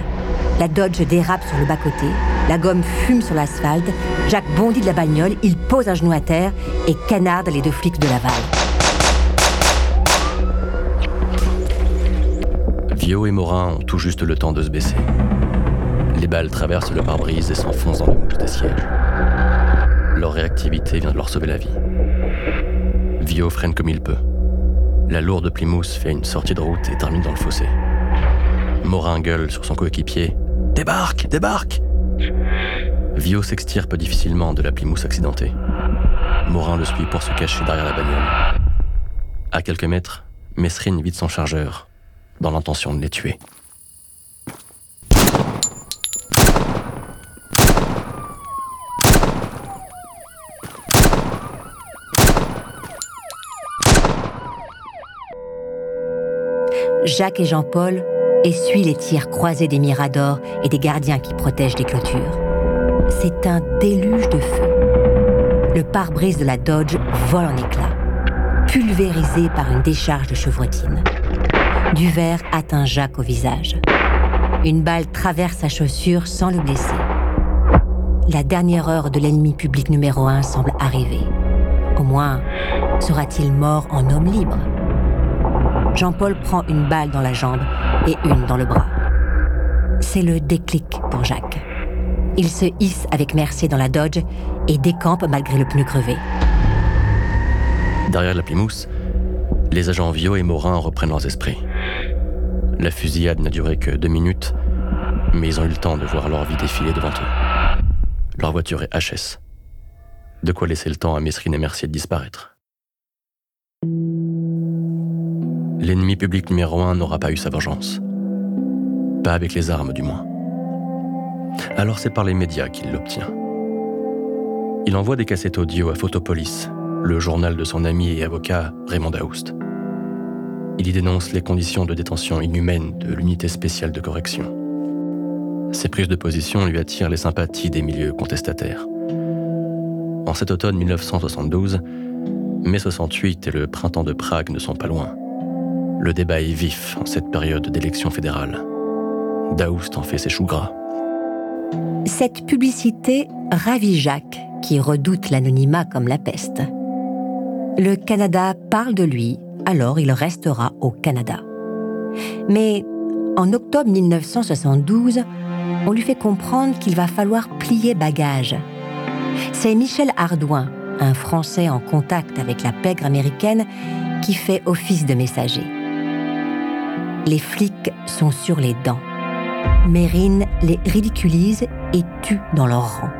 La Dodge dérape sur le bas-côté, la gomme fume sur l'asphalte, Jacques bondit de la bagnole, il pose un genou à terre et canarde les 2 flics de Laval. Viau et Morin ont tout juste le temps de se baisser. Les balles traversent le pare-brise et s'enfoncent dans le mouche des sièges. Leur réactivité vient de leur sauver la vie. Viau freine comme il peut. La lourde Plymouth fait une sortie de route et termine dans le fossé. Morin gueule sur son coéquipier. « Débarque, débarque !» Viau s'extirpe difficilement de la Plymouth accidentée. Morin le suit pour se cacher derrière la bagnole. À quelques mètres, Mesrine vide son chargeur, dans l'intention de les tuer. Jacques et Jean-Paul essuie les tirs croisés des miradors et des gardiens qui protègent les clôtures. C'est un déluge de feu. Le pare-brise de la Dodge vole en éclats, pulvérisé par une décharge de chevrotine. Du verre atteint Jacques au visage. Une balle traverse sa chaussure sans le blesser. La dernière heure de l'ennemi public numéro 1 semble arriver. Au moins, sera-t-il mort en homme libre ? Jean-Paul prend une balle dans la jambe et une dans le bras. C'est le déclic pour Jacques. Il se hisse avec Mercier dans la Dodge et décampe malgré le pneu crevé. Derrière la Plymouth, les agents Viau et Morin reprennent leurs esprits. La fusillade n'a duré que 2 minutes, mais ils ont eu le temps de voir leur vie défiler devant eux. Leur voiture est HS. De quoi laisser le temps à Mesrine et Mercier de disparaître. L'ennemi public numéro 1 n'aura pas eu sa vengeance. Pas avec les armes, du moins. Alors c'est par les médias qu'il l'obtient. Il envoie des cassettes audio à Photopolis, le journal de son ami et avocat Raymond Daoust. Il y dénonce les conditions de détention inhumaines de l'unité spéciale de correction. Ses prises de position lui attirent les sympathies des milieux contestataires. En cet automne 1972, mai 68 et le printemps de Prague ne sont pas loin. Le débat est vif en cette période d'élection fédérale. Daoust en fait ses choux gras. Cette publicité ravit Jacques, qui redoute l'anonymat comme la peste. Le Canada parle de lui, alors il restera au Canada. Mais en octobre 1972, on lui fait comprendre qu'il va falloir plier bagage. C'est Michel Hardouin, un Français en contact avec la pègre américaine, qui fait office de messager. Les flics sont sur les dents. Mérine les ridiculise et tue dans leur rang.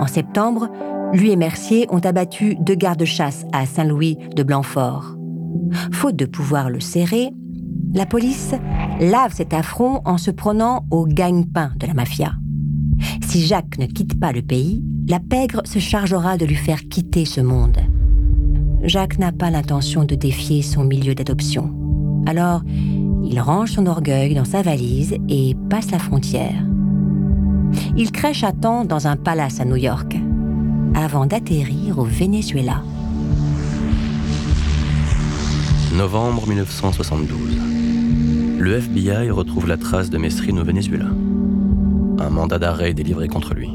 En septembre, lui et Mercier ont abattu 2 gardes-chasse à Saint-Louis de Blanfort. Faute de pouvoir le serrer, la police lave cet affront en se prenant au gagne-pain de la mafia. Si Jacques ne quitte pas le pays, la pègre se chargera de lui faire quitter ce monde. Jacques n'a pas l'intention de défier son milieu d'adoption. Alors, il range son orgueil dans sa valise et passe la frontière. Il crèche à temps dans un palace à New York, avant d'atterrir au Venezuela. Novembre 1972. Le FBI retrouve la trace de Mesrine au Venezuela. Un mandat d'arrêt est délivré contre lui.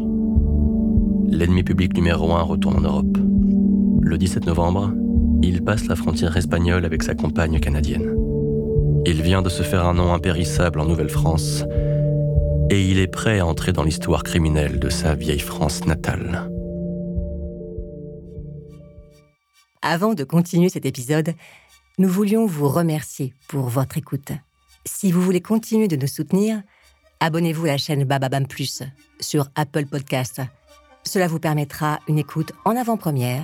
L'ennemi public numéro 1 retourne en Europe. Le 17 novembre, il passe la frontière espagnole avec sa compagne canadienne. Il vient de se faire un nom impérissable en Nouvelle-France et il est prêt à entrer dans l'histoire criminelle de sa vieille France natale. Avant de continuer cet épisode, nous voulions vous remercier pour votre écoute. Si vous voulez continuer de nous soutenir, abonnez-vous à la chaîne Bababam Plus sur Apple Podcasts. Cela vous permettra une écoute en avant-première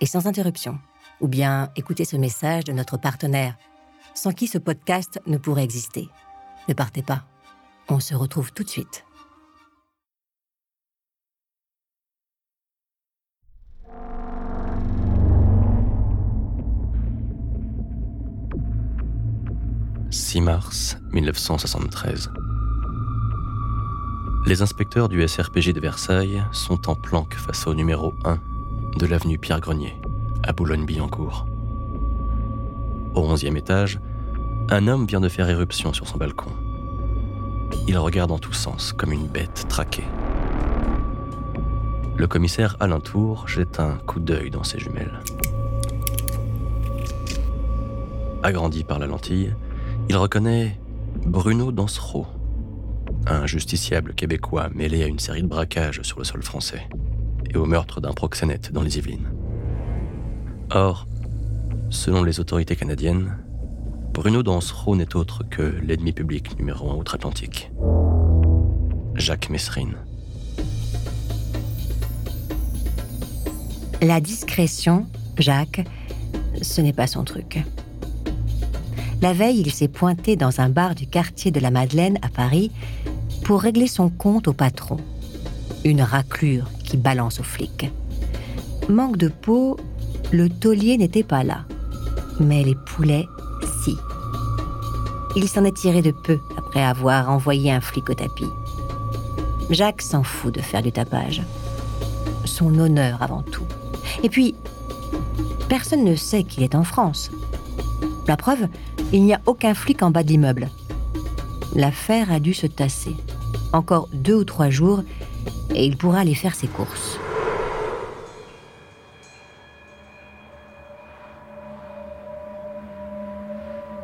et sans interruption. Ou bien écoutez ce message de notre partenaire, sans qui ce podcast ne pourrait exister. Ne partez pas, on se retrouve tout de suite. « 6 mars 1973. Les inspecteurs du SRPG de Versailles sont en planque face au numéro 1 de l'avenue Pierre-Grenier, à Boulogne-Billancourt. Au 11e étage, un homme vient de faire éruption sur son balcon. Il regarde en tous sens comme une bête traquée. Le commissaire Alain Tour jette un coup d'œil dans ses jumelles. Agrandi par la lentille, il reconnaît Bruno Dansereau, un justiciable québécois mêlé à une série de braquages sur le sol français et au meurtre d'un proxénète dans les Yvelines. Or, selon les autorités canadiennes, Bruno Dansereau n'est autre que l'ennemi public numéro 1 outre-Atlantique, Jacques Mesrine. La discrétion, Jacques, ce n'est pas son truc. La veille, il s'est pointé dans un bar du quartier de la Madeleine à Paris pour régler son compte au patron. Une raclure qui balance aux flics. Manque de peau, le taulier n'était pas là. Mais les poulets, si. Il s'en est tiré de peu après avoir envoyé un flic au tapis. Jacques s'en fout de faire du tapage. Son honneur avant tout. Et puis, personne ne sait qu'il est en France. La preuve, il n'y a aucun flic en bas de l'immeuble. L'affaire a dû se tasser. Encore 2 ou 3 jours, et il pourra aller faire ses courses.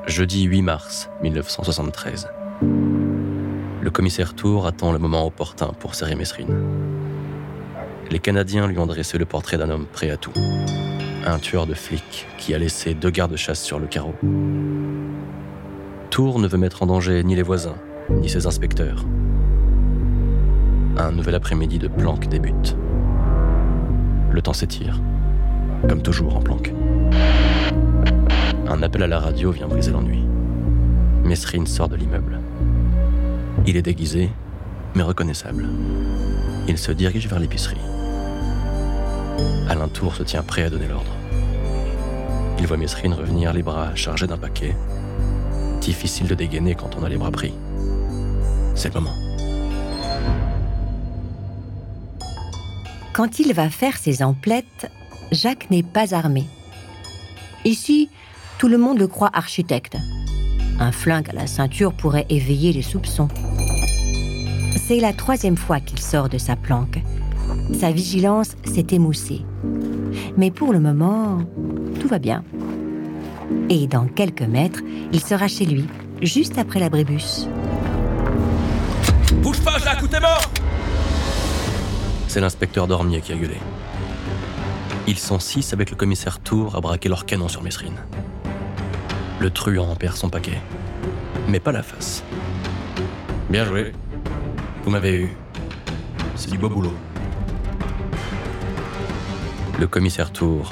Jeudi 8 mars 1973. Le commissaire Tour attend le moment opportun pour serrer Mesrine. Les Canadiens lui ont dressé le portrait d'un homme prêt à tout. Un tueur de flics qui a laissé 2 gardes-chasse sur le carreau. Tour ne veut mettre en danger ni les voisins, ni ses inspecteurs. Un nouvel après-midi de planque débute. Le temps s'étire, comme toujours en planque. Un appel à la radio vient briser l'ennui. Mesrine sort de l'immeuble. Il est déguisé, mais reconnaissable. Il se dirige vers l'épicerie. Alain Tour se tient prêt à donner l'ordre. Il voit Mesrine revenir, les bras chargés d'un paquet. Difficile de dégainer quand on a les bras pris. C'est le moment. Quand il va faire ses emplettes, Jacques n'est pas armé. Ici, tout le monde le croit architecte. Un flingue à la ceinture pourrait éveiller les soupçons. C'est la troisième fois qu'il sort de sa planque. Sa vigilance s'est émoussée. Mais pour le moment, tout va bien. Et dans quelques mètres, il sera chez lui, juste après la Brébus. « Bouge pas, Jacques, ou t'es mort !» C'est l'inspecteur Dormier qui a gueulé. Ils sont 6 avec le commissaire Tour à braquer leur canon sur Mesrine. Le truand perd son paquet, mais pas la face. « Bien joué. Vous m'avez eu. C'est du beau boulot. » Le commissaire Tour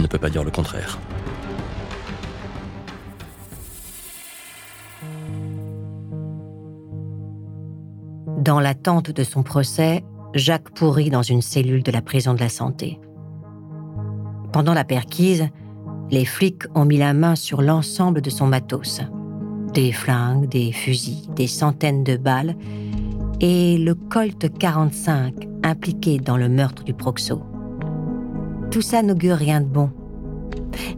ne peut pas dire le contraire. Dans l'attente de son procès, Jacques pourrit dans une cellule de la prison de la Santé. Pendant la perquise, les flics ont mis la main sur l'ensemble de son matos. Des flingues, des fusils, des centaines de balles et le Colt 45 impliqué dans le meurtre du Proxo. Tout ça n'augure rien de bon.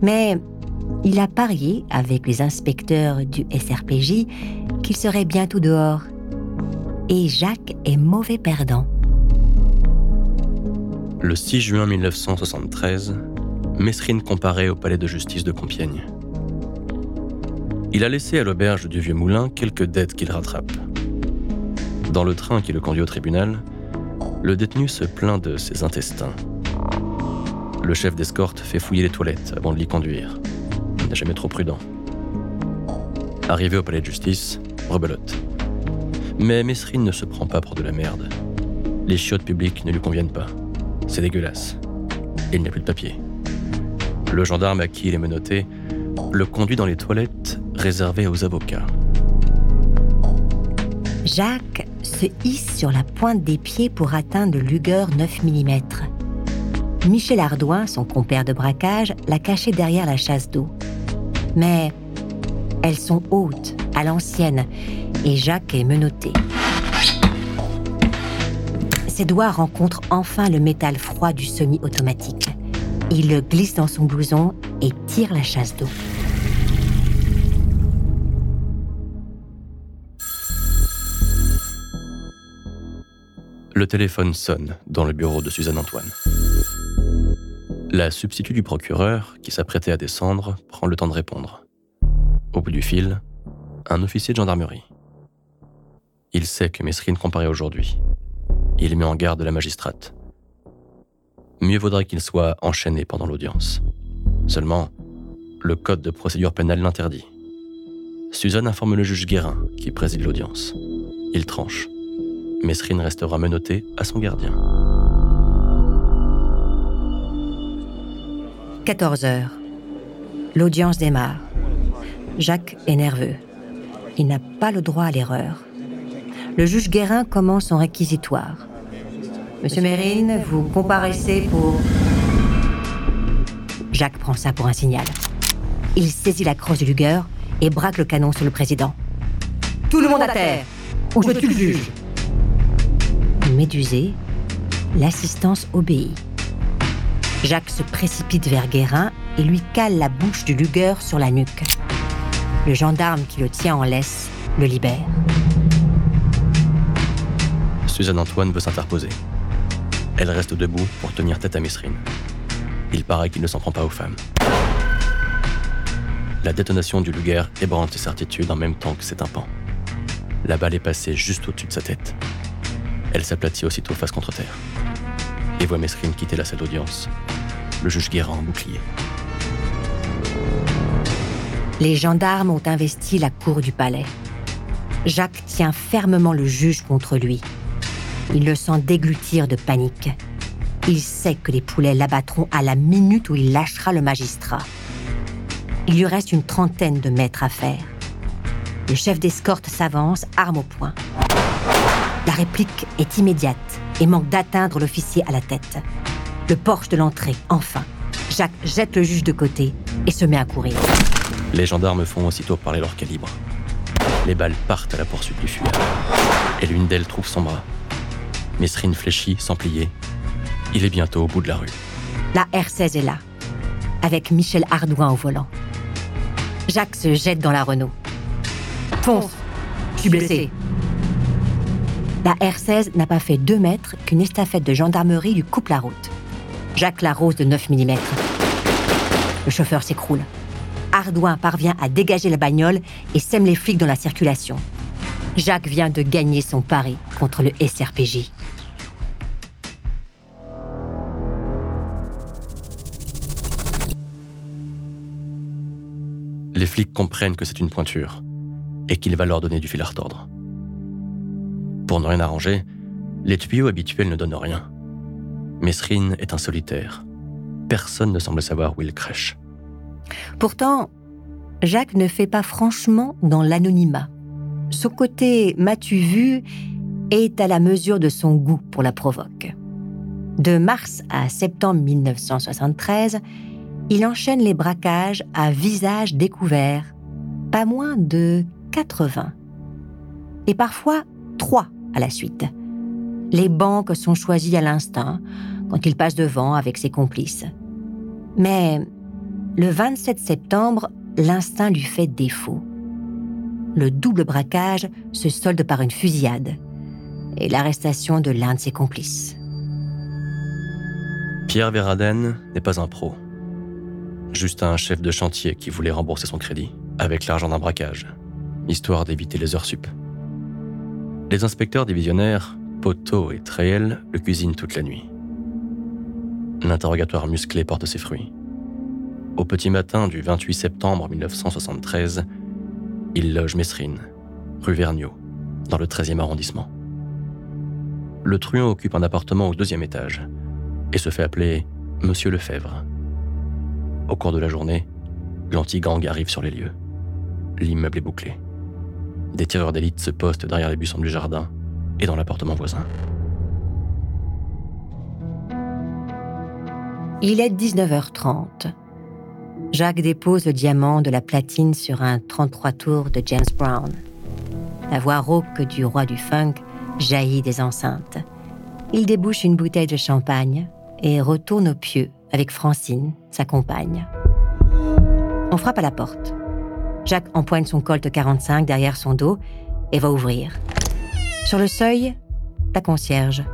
Mais il a parié avec les inspecteurs du SRPJ qu'il serait bientôt dehors. Et Jacques est mauvais perdant. Le 6 juin 1973, Mesrine comparaît au palais de justice de Compiègne. Il a laissé à l'auberge du Vieux Moulin quelques dettes qu'il rattrape. Dans le train qui le conduit au tribunal, le détenu se plaint de ses intestins. Le chef d'escorte fait fouiller les toilettes avant de l'y conduire. Il n'est jamais trop prudent. Arrivé au palais de justice, rebelote. Mais Mesrine ne se prend pas pour de la merde. Les chiottes publiques ne lui conviennent pas. C'est dégueulasse. Il n'y a plus de papier. Le gendarme à qui il est menotté le conduit dans les toilettes réservées aux avocats. Jacques se hisse sur la pointe des pieds pour atteindre le Luger 9 mm. Michel Ardouin, son compère de braquage, l'a caché derrière la chasse d'eau. Mais elles sont hautes, à l'ancienne, et Jacques est menotté. Ses doigts rencontrent enfin le métal froid du semi-automatique. Il le glisse dans son blouson et tire la chasse d'eau. Le téléphone sonne dans le bureau de Suzanne Antoine. La substitut du procureur, qui s'apprêtait à descendre, prend le temps de répondre. Au bout du fil, un officier de gendarmerie. Il sait que Mesrine comparaît aujourd'hui. Il met en garde la magistrate. Mieux vaudrait qu'il soit enchaîné pendant l'audience. Seulement, le code de procédure pénale l'interdit. Suzanne informe le juge Guérin, qui préside l'audience. Il tranche. Mesrine restera menottée à son gardien. 14h. L'audience démarre. Jacques est nerveux. Il n'a pas le droit à l'erreur. Le juge Guérin commence son réquisitoire. « Monsieur Mérine, vous comparaissez pour... » Jacques prend ça pour un signal. Il saisit la crosse du Luger et braque le canon sur le président. « Tout le monde à terre, ou je tue le juge !» Médusé, l'assistance obéit. Jacques se précipite vers Guérin et lui cale la bouche du Luger sur la nuque. Le gendarme qui le tient en laisse le libère. Suzanne Antoine veut s'interposer. Elle reste debout pour tenir tête à Mesrine. Il paraît qu'il ne s'en prend pas aux femmes. La détonation du Luger ébranle ses certitudes en même temps que ses tympans. La balle est passée juste au-dessus de sa tête. Elle s'aplatit aussitôt face contre terre. Et voit Mesrine quitter la salle d'audience. Le juge Guérin en bouclier. Les gendarmes ont investi la cour du palais. Jacques tient fermement le juge contre lui. Il le sent déglutir de panique. Il sait que les poulets l'abattront à la minute où il lâchera le magistrat. Il lui reste une trentaine de mètres à faire. Le chef d'escorte s'avance, arme au poing. La réplique est immédiate et manque d'atteindre l'officier à la tête. Le porche de l'entrée, enfin. Jacques jette le juge de côté et se met à courir. Les gendarmes font aussitôt parler leur calibre. Les balles partent à la poursuite du fuyard. Et l'une d'elles trouve son bras. Mesrine fléchit sans plier. Il est bientôt au bout de la rue. La R16 est là, avec Michel Hardouin au volant. Jacques se jette dans la Renault. « Fonce ! Je suis blessé !» La R16 n'a pas fait 2 mètres qu'une estafette de gendarmerie lui coupe la route. Jacques l'arrose de 9 mm. Le chauffeur s'écroule. Hardouin parvient à dégager la bagnole et sème les flics dans la circulation. Jacques vient de gagner son pari contre le SRPJ. Les flics comprennent que c'est une pointure et qu'il va leur donner du fil à retordre. Pour ne rien arranger, les tuyaux habituels ne donnent rien. Mesrine est un solitaire. Personne ne semble savoir où il crèche. Pourtant, Jacques ne fait pas franchement dans l'anonymat. Son côté « m'as-tu vu » est à la mesure de son goût pour la provoque. De mars à septembre 1973, il enchaîne les braquages à visage découvert, pas moins de 80. Et parfois 3 à la suite. Les banques sont choisies à l'instinct quand il passe devant avec ses complices. Mais le 27 septembre, l'instinct lui fait défaut. Le double braquage se solde par une fusillade et l'arrestation de l'un de ses complices. Pierre Verhaden n'est pas un pro. Juste un chef de chantier qui voulait rembourser son crédit avec l'argent d'un braquage, histoire d'éviter les heures sup. Les inspecteurs divisionnaires, Poteau et Tréhel, le cuisinent toute la nuit. L'interrogatoire musclé porte ses fruits. Au petit matin du 28 septembre 1973, il loge Mesrine, rue Vergniaud, dans le 13e arrondissement. Le truand occupe un appartement au 2e étage et se fait appeler Monsieur Lefebvre. Au cours de la journée, l'anti-gang arrive sur les lieux. L'immeuble est bouclé. Des tireurs d'élite se postent derrière les buissons du jardin et dans l'appartement voisin. Il est 19h30. Jacques dépose le diamant de la platine sur un 33 tours de James Brown. La voix rauque du roi du funk jaillit des enceintes. Il débouche une bouteille de champagne et retourne au pieu avec Francine, sa compagne. On frappe à la porte. Jacques empoigne son Colt 45 derrière son dos et va ouvrir. Sur le seuil, la concierge.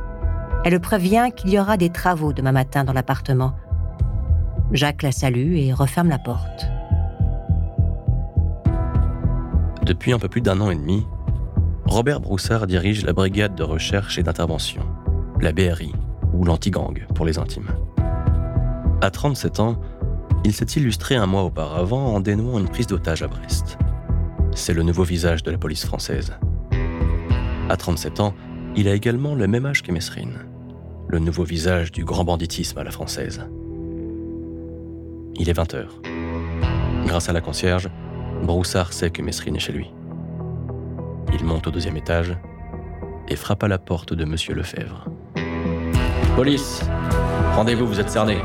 Elle le prévient qu'il y aura des travaux demain matin dans l'appartement. Jacques la salue et referme la porte. Depuis un peu plus d'1 an et demi, Robert Broussard dirige la brigade de recherche et d'intervention, la BRI, ou l'anti-gang pour les intimes. À 37 ans, il s'est illustré un mois auparavant en dénouant une prise d'otage à Brest. C'est le nouveau visage de la police française. À 37 ans, il a également le même âge que Mesrine, le nouveau visage du grand banditisme à la française. Il est 20h. Grâce à la concierge, Broussard sait que Mesrine est chez lui. Il monte au 2e étage et frappe à la porte de Monsieur Lefebvre. « Police, rendez-vous, vous êtes cerné. »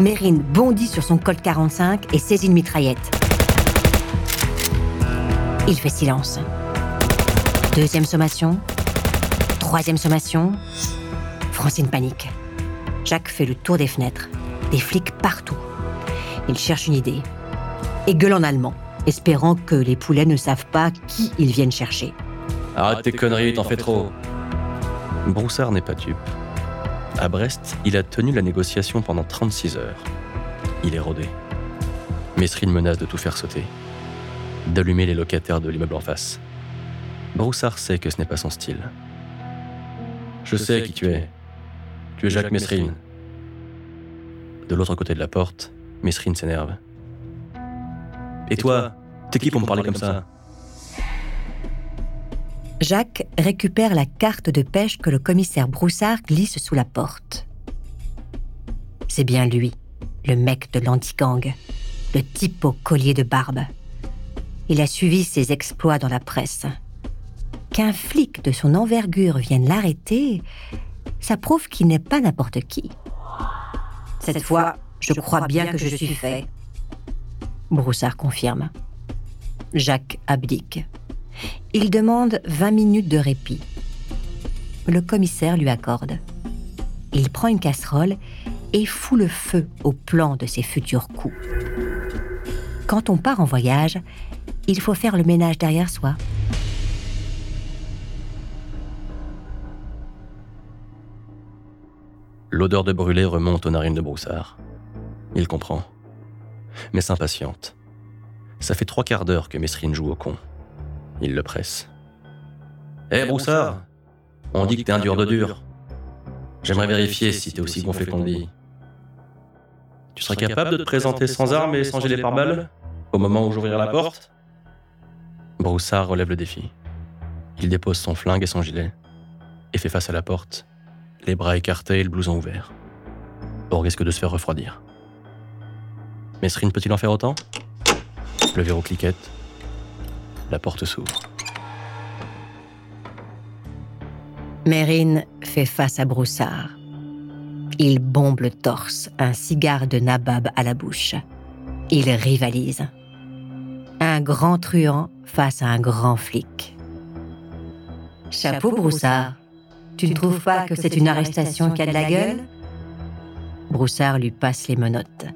Mesrine bondit sur son Colt 45 et saisit une mitraillette. Il fait silence. 2e sommation. 3e sommation. Francine panique. Jacques fait le tour des fenêtres. Des flics partout. Il cherche une idée et gueule en allemand, espérant que les poulets ne savent pas qui ils viennent chercher. Arrête tes conneries, t'en fais trop. Broussard n'est pas dupe. À Brest, il a tenu la négociation pendant 36 heures. Il est rodé. Mesrine menace de tout faire sauter, d'allumer les locataires de l'immeuble en face. Broussard sait que ce n'est pas son style. Je sais qui tu es. Tu es Jacques Mesrine. De l'autre côté de la porte, Mesrine s'énerve. « Et toi, t'es qui pour me parler comme ça ?» Jacques récupère la carte de pêche que le commissaire Broussard glisse sous la porte. C'est bien lui, le mec de l'anti-gang, le type au collier de barbe. Il a suivi ses exploits dans la presse. Qu'un flic de son envergure vienne l'arrêter, ça prouve qu'il n'est pas n'importe qui. « Cette fois, je crois bien que je suis fait. » Broussard confirme. Jacques abdique. Il demande 20 minutes de répit. Le commissaire lui accorde. Il prend une casserole et fout le feu au plan de ses futurs coups. Quand on part en voyage, il faut faire le ménage derrière soi. L'odeur de brûlé remonte aux narines de Broussard. Il comprend, mais s'impatiente. Ça fait 3 quarts d'heure que Mesrine joue au con. Il le presse. « Hé, Broussard, on dit que t'es un dur de dur. J'aimerais vérifier si t'es aussi gonflé qu'on le dit. Tu serais capable de te présenter sans armes et sans gilet pare-balles au moment où j'ouvrirai la porte ?» Broussard relève le défi. Il dépose son flingue et son gilet et fait face à la porte, les bras écartés et le blouson ouvert, au risque de se faire refroidir. Mesrine peut-il en faire autant ? Le verrou cliquette. La porte s'ouvre. Mesrine fait face à Broussard. Il bombe le torse, un cigare de nabab à la bouche. Il rivalise. Un grand truand face à un grand flic. « Chapeau, Broussard. Tu ne trouves pas que c'est une arrestation qui a de la gueule ?» Broussard lui passe les menottes.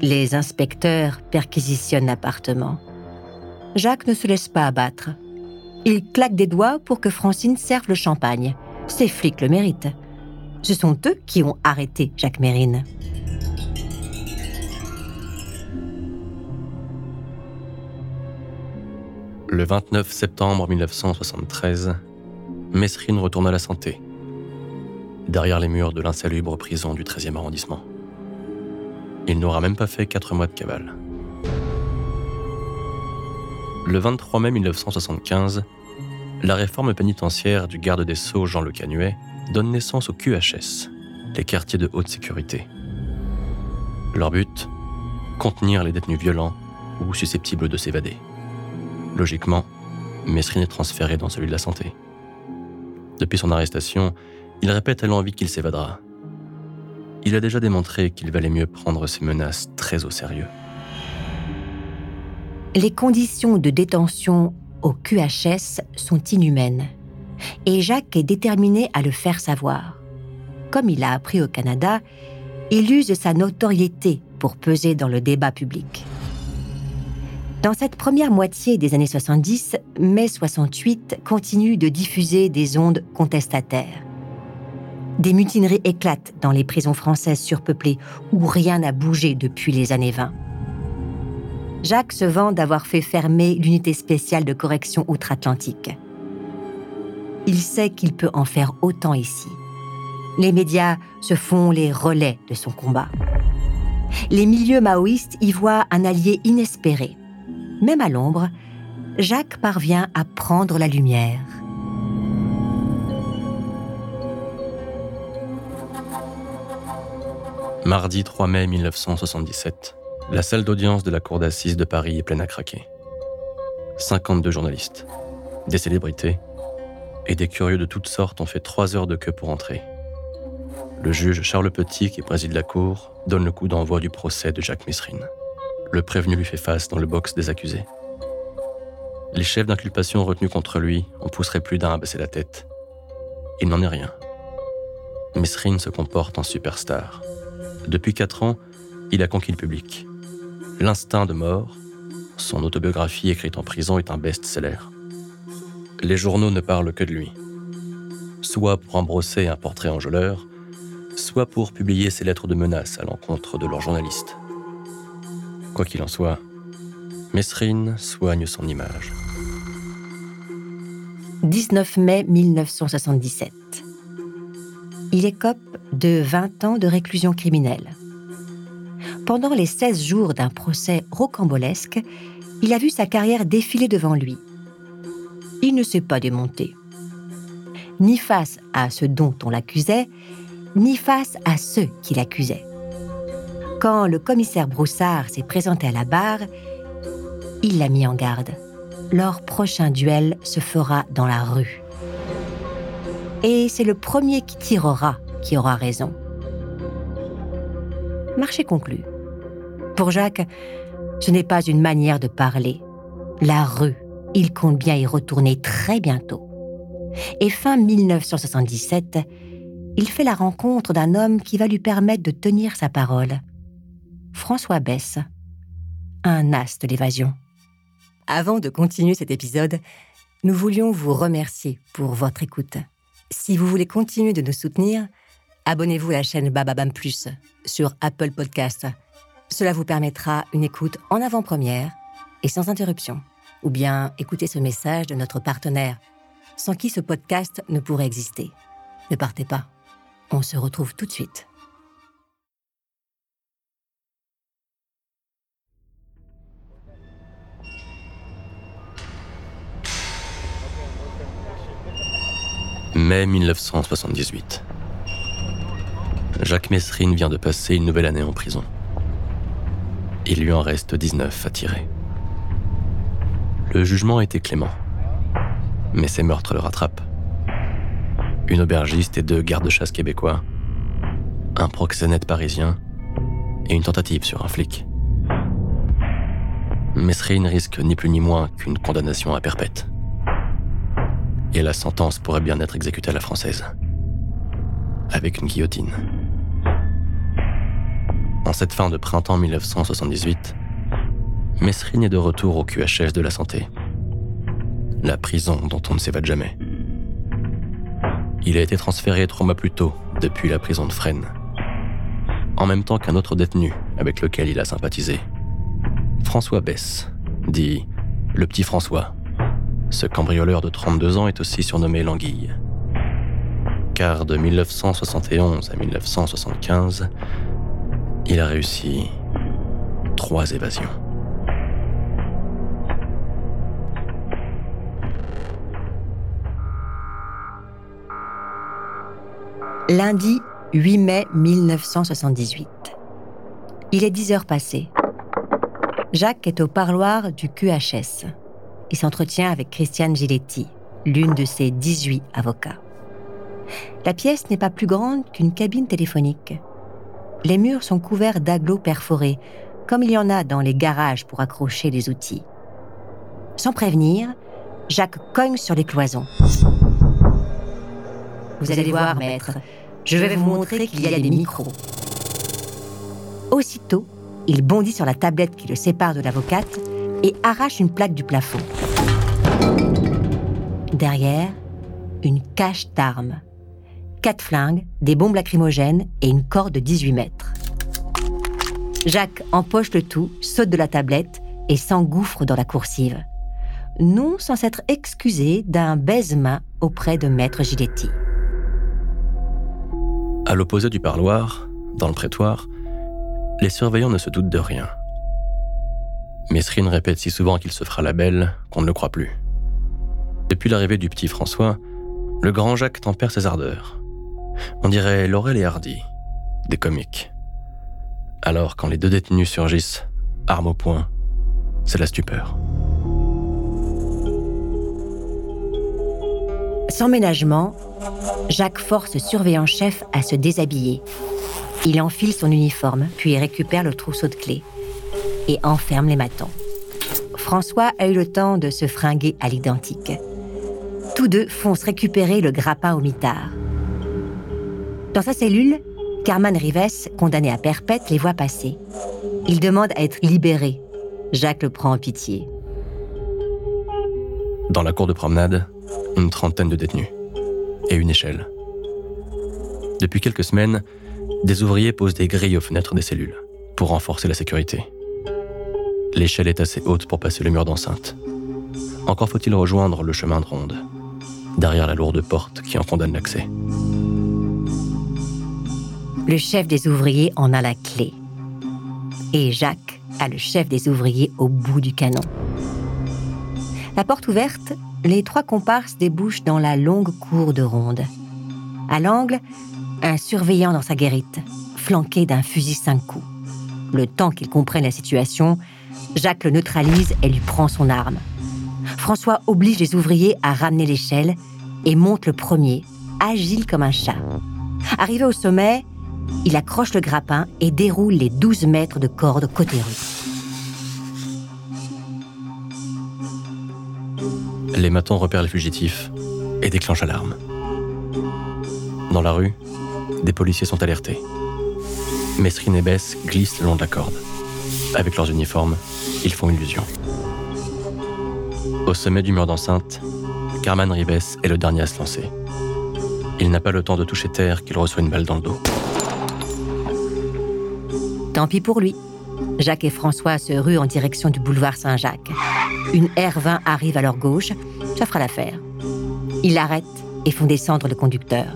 Les inspecteurs perquisitionnent l'appartement. Jacques ne se laisse pas abattre. Il claque des doigts pour que Francine serve le champagne. Ces flics le méritent. Ce sont eux qui ont arrêté Jacques Mesrine. Le 29 septembre 1973, Mesrine retourne à la santé, derrière les murs de l'insalubre prison du 13e arrondissement. Il n'aura même pas fait 4 mois de cavale. Le 23 mai 1975, la réforme pénitentiaire du garde des Sceaux Jean Le Canuet donne naissance aux QHS, les quartiers de haute sécurité. Leur but, contenir les détenus violents ou susceptibles de s'évader. Logiquement, Mesrine est transféré dans celui de la santé. Depuis son arrestation, il répète à l'envie qu'il s'évadera. Il a déjà démontré qu'il valait mieux prendre ses menaces très au sérieux. Les conditions de détention au QHS sont inhumaines. Et Jacques est déterminé à le faire savoir. Comme il a appris au Canada, il use sa notoriété pour peser dans le débat public. Dans cette première moitié des années 70, mai 68 continue de diffuser des ondes contestataires. Des mutineries éclatent dans les prisons françaises surpeuplées où rien n'a bougé depuis les années 20. Jacques se vante d'avoir fait fermer l'unité spéciale de correction outre-Atlantique. Il sait qu'il peut en faire autant ici. Les médias se font les relais de son combat. Les milieux maoïstes y voient un allié inespéré. Même à l'ombre, Jacques parvient à prendre la lumière. Mardi 3 mai 1977, la salle d'audience de la cour d'assises de Paris est pleine à craquer. 52 journalistes, des célébrités et des curieux de toutes sortes ont fait 3 heures de queue pour entrer. Le juge Charles Petit, qui préside la cour, donne le coup d'envoi du procès de Jacques Mesrine. Le prévenu lui fait face dans le box des accusés. Les chefs d'inculpation retenus contre lui en pousseraient plus d'un à baisser la tête. Il n'en est rien. Mesrine se comporte en superstar. Depuis 4 ans, il a conquis le public. L'instinct de mort, son autobiographie écrite en prison, est un best-seller. Les journaux ne parlent que de lui. Soit pour embrosser un portrait enjôleur, soit pour publier ses lettres de menaces à l'encontre de leurs journalistes. Quoi qu'il en soit, Mesrine soigne son image. 19 mai 1977. Il écope de 20 ans de réclusion criminelle. Pendant les 16 jours d'un procès rocambolesque, il a vu sa carrière défiler devant lui. Il ne s'est pas démonté. Ni face à ce dont on l'accusait, ni face à ceux qui l'accusaient. Quand le commissaire Broussard s'est présenté à la barre, il l'a mis en garde. Leur prochain duel se fera dans la rue. Et c'est le premier qui tirera qui aura raison. Marché conclu. Pour Jacques, ce n'est pas une manière de parler. La rue, il compte bien y retourner très bientôt. Et fin 1977, il fait la rencontre d'un homme qui va lui permettre de tenir sa parole. François Besse, un as de l'évasion. Avant de continuer cet épisode, nous voulions vous remercier pour votre écoute. Si vous voulez continuer de nous soutenir, abonnez-vous à la chaîne Bababam Plus sur Apple Podcasts. Cela vous permettra une écoute en avant-première et sans interruption. Ou bien écoutez ce message de notre partenaire, sans qui ce podcast ne pourrait exister. Ne partez pas, on se retrouve tout de suite. Mai 1978. Jacques Messrine vient de passer une nouvelle année en prison. Il lui en reste 19 à tirer. Le jugement était clément, mais ses meurtres le rattrapent. Une aubergiste et 2 gardes-chasse québécois, un proxénète parisien et une tentative sur un flic. Messrine risque ni plus ni moins qu'une condamnation à perpète. Et la sentence pourrait bien être exécutée à la française, avec une guillotine. En cette fin de printemps 1978, Messrine est de retour au QHS de la Santé, la prison dont on ne s'évade jamais. Il a été transféré 3 mois plus tôt depuis la prison de Fresnes, en même temps qu'un autre détenu avec lequel il a sympathisé, François Besse, dit « le petit François ». Ce cambrioleur de 32 ans est aussi surnommé l'Anguille. Car de 1971 à 1975, il a réussi 3 évasions. Lundi 8 mai 1978. Il est 10 heures passées. Jacques est au parloir du QHS. Il s'entretient avec Christiane Giletti, l'une de ses 18 avocats. La pièce n'est pas plus grande qu'une cabine téléphonique. Les murs sont couverts d'agglos perforés, comme il y en a dans les garages pour accrocher les outils. Sans prévenir, Jacques cogne sur les cloisons. « Vous allez voir, maître, je vais vous montrer qu'il y a des micros. » Aussitôt, il bondit sur la tablette qui le sépare de l'avocate et arrache une plaque du plafond. Derrière, une cache d'armes. 4 flingues, des bombes lacrymogènes et une corde de 18 mètres. Jacques empoche le tout, saute de la tablette et s'engouffre dans la coursive. Non sans s'être excusé d'un baise-main auprès de maître Giletti. À l'opposé du parloir, dans le prétoire, les surveillants ne se doutent de rien. Messrine répète si souvent qu'il se fera la belle qu'on ne le croit plus. Depuis l'arrivée du petit François, le grand Jacques tempère ses ardeurs. On dirait Laurel et Hardy, des comiques. Alors quand les 2 détenus surgissent, armes au poing, c'est la stupeur. Sans ménagement, Jacques force surveillant-chef à se déshabiller. Il enfile son uniforme, puis récupère le trousseau de clés et enferme les matons. François a eu le temps de se fringuer à l'identique. Tous 2 foncent récupérer le grappin au mitard. Dans sa cellule, Carmen Rivès, condamné à perpète, les voit passer. Il demande à être libéré. Jacques le prend en pitié. Dans la cour de promenade, une 30aine de détenus et une échelle. Depuis quelques semaines, des ouvriers posent des grilles aux fenêtres des cellules pour renforcer la sécurité. L'échelle est assez haute pour passer le mur d'enceinte. Encore faut-il rejoindre le chemin de ronde, derrière la lourde porte qui en condamne l'accès. Le chef des ouvriers en a la clé. Et Jacques a le chef des ouvriers au bout du canon. La porte ouverte, les 3 comparses débouchent dans la longue cour de ronde. À l'angle, un surveillant dans sa guérite, flanqué d'un fusil 5 coups. Le temps qu'il comprenne la situation, Jacques le neutralise et lui prend son arme. François oblige les ouvriers à ramener l'échelle et monte le premier, agile comme un chat. Arrivé au sommet, il accroche le grappin et déroule les 12 mètres de corde côté rue. Les matons repèrent les fugitifs et déclenchent l'alarme. Dans la rue, des policiers sont alertés. Mesrine et Bess glissent le long de la corde. Avec leurs uniformes, ils font illusion. Au sommet du mur d'enceinte, Carman Ribes est le dernier à se lancer. Il n'a pas le temps de toucher terre qu'il reçoit une balle dans le dos. Tant pis pour lui. Jacques et François se ruent en direction du boulevard Saint-Jacques. Une R20 arrive à leur gauche, ça fera l'affaire. Ils l'arrêtent et font descendre le conducteur.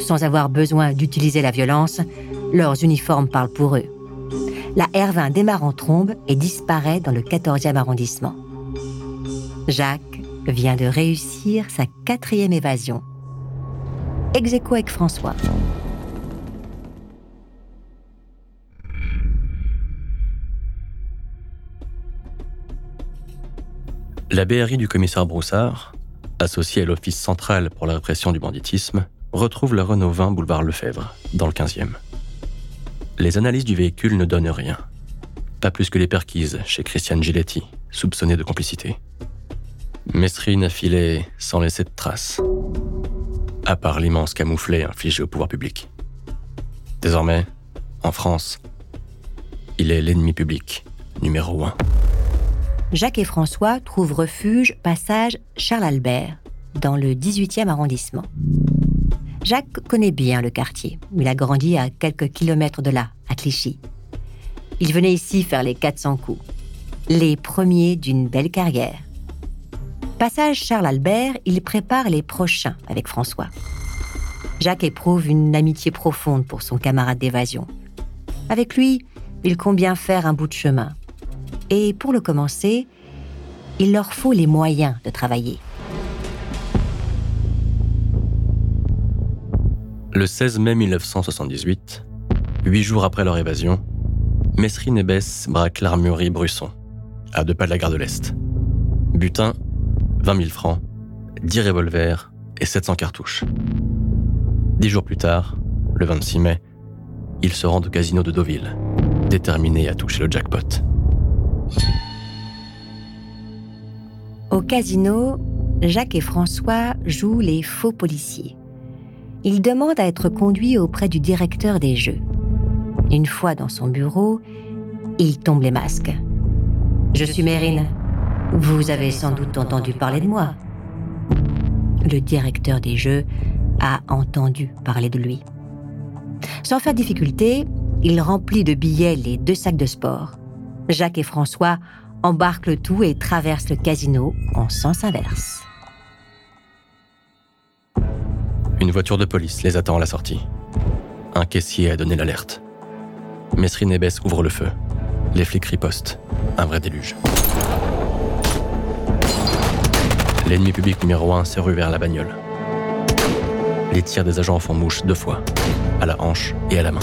Sans avoir besoin d'utiliser la violence, leurs uniformes parlent pour eux. La R20 démarre en trombe et disparaît dans le 14e arrondissement. Jacques vient de réussir sa 4e évasion. Ex-aequo avec François. La BRI du commissaire Broussard, associée à l'Office central pour la répression du banditisme, retrouve la Renault 20 boulevard Lefebvre, dans le 15e. Les analyses du véhicule ne donnent rien. Pas plus que les perquises chez Christiane Giletti, soupçonnée de complicité. Mesrine a filé sans laisser de traces, à part l'immense camouflet infligé au pouvoir public. Désormais, en France, il est l'ennemi public numéro 1. Jacques et François trouvent refuge passage Charles-Albert, dans le 18e arrondissement. Jacques connaît bien le quartier. Il a grandi à quelques kilomètres de là, à Clichy. Il venait ici faire les 400 coups. Les premiers d'une belle carrière. Passage Charles-Albert, il prépare les prochains avec François. Jacques éprouve une amitié profonde pour son camarade d'évasion. Avec lui, il compte bien faire un bout de chemin. Et pour le commencer, il leur faut les moyens de travailler. Le 16 mai 1978, 8 jours après leur évasion, Mesrine et Bess braquent l'armurerie Brusson, à 2 pas de la gare de l'Est. Butin, 20 000 francs, 10 revolvers et 700 cartouches. 10 jours plus tard, le 26 mai, ils se rendent au casino de Deauville, déterminés à toucher le jackpot. Au casino, Jacques et François jouent les faux policiers. Il demande à être conduit auprès du directeur des jeux. Une fois dans son bureau, il tombe les masques. « Je suis Mérine. Vous avez sans doute entendu parler de moi. » Le directeur des jeux a entendu parler de lui. Sans faire difficulté, il remplit de billets les 2 sacs de sport. Jacques et François embarquent le tout et traversent le casino en sens inverse. Une voiture de police les attend à la sortie. Un caissier a donné l'alerte. Mesrine et Bess ouvrent le feu. Les flics ripostent. Un vrai déluge. L'ennemi public numéro 1 se rue vers la bagnole. Les tirs des agents font mouche 2 fois, à la hanche et à la main.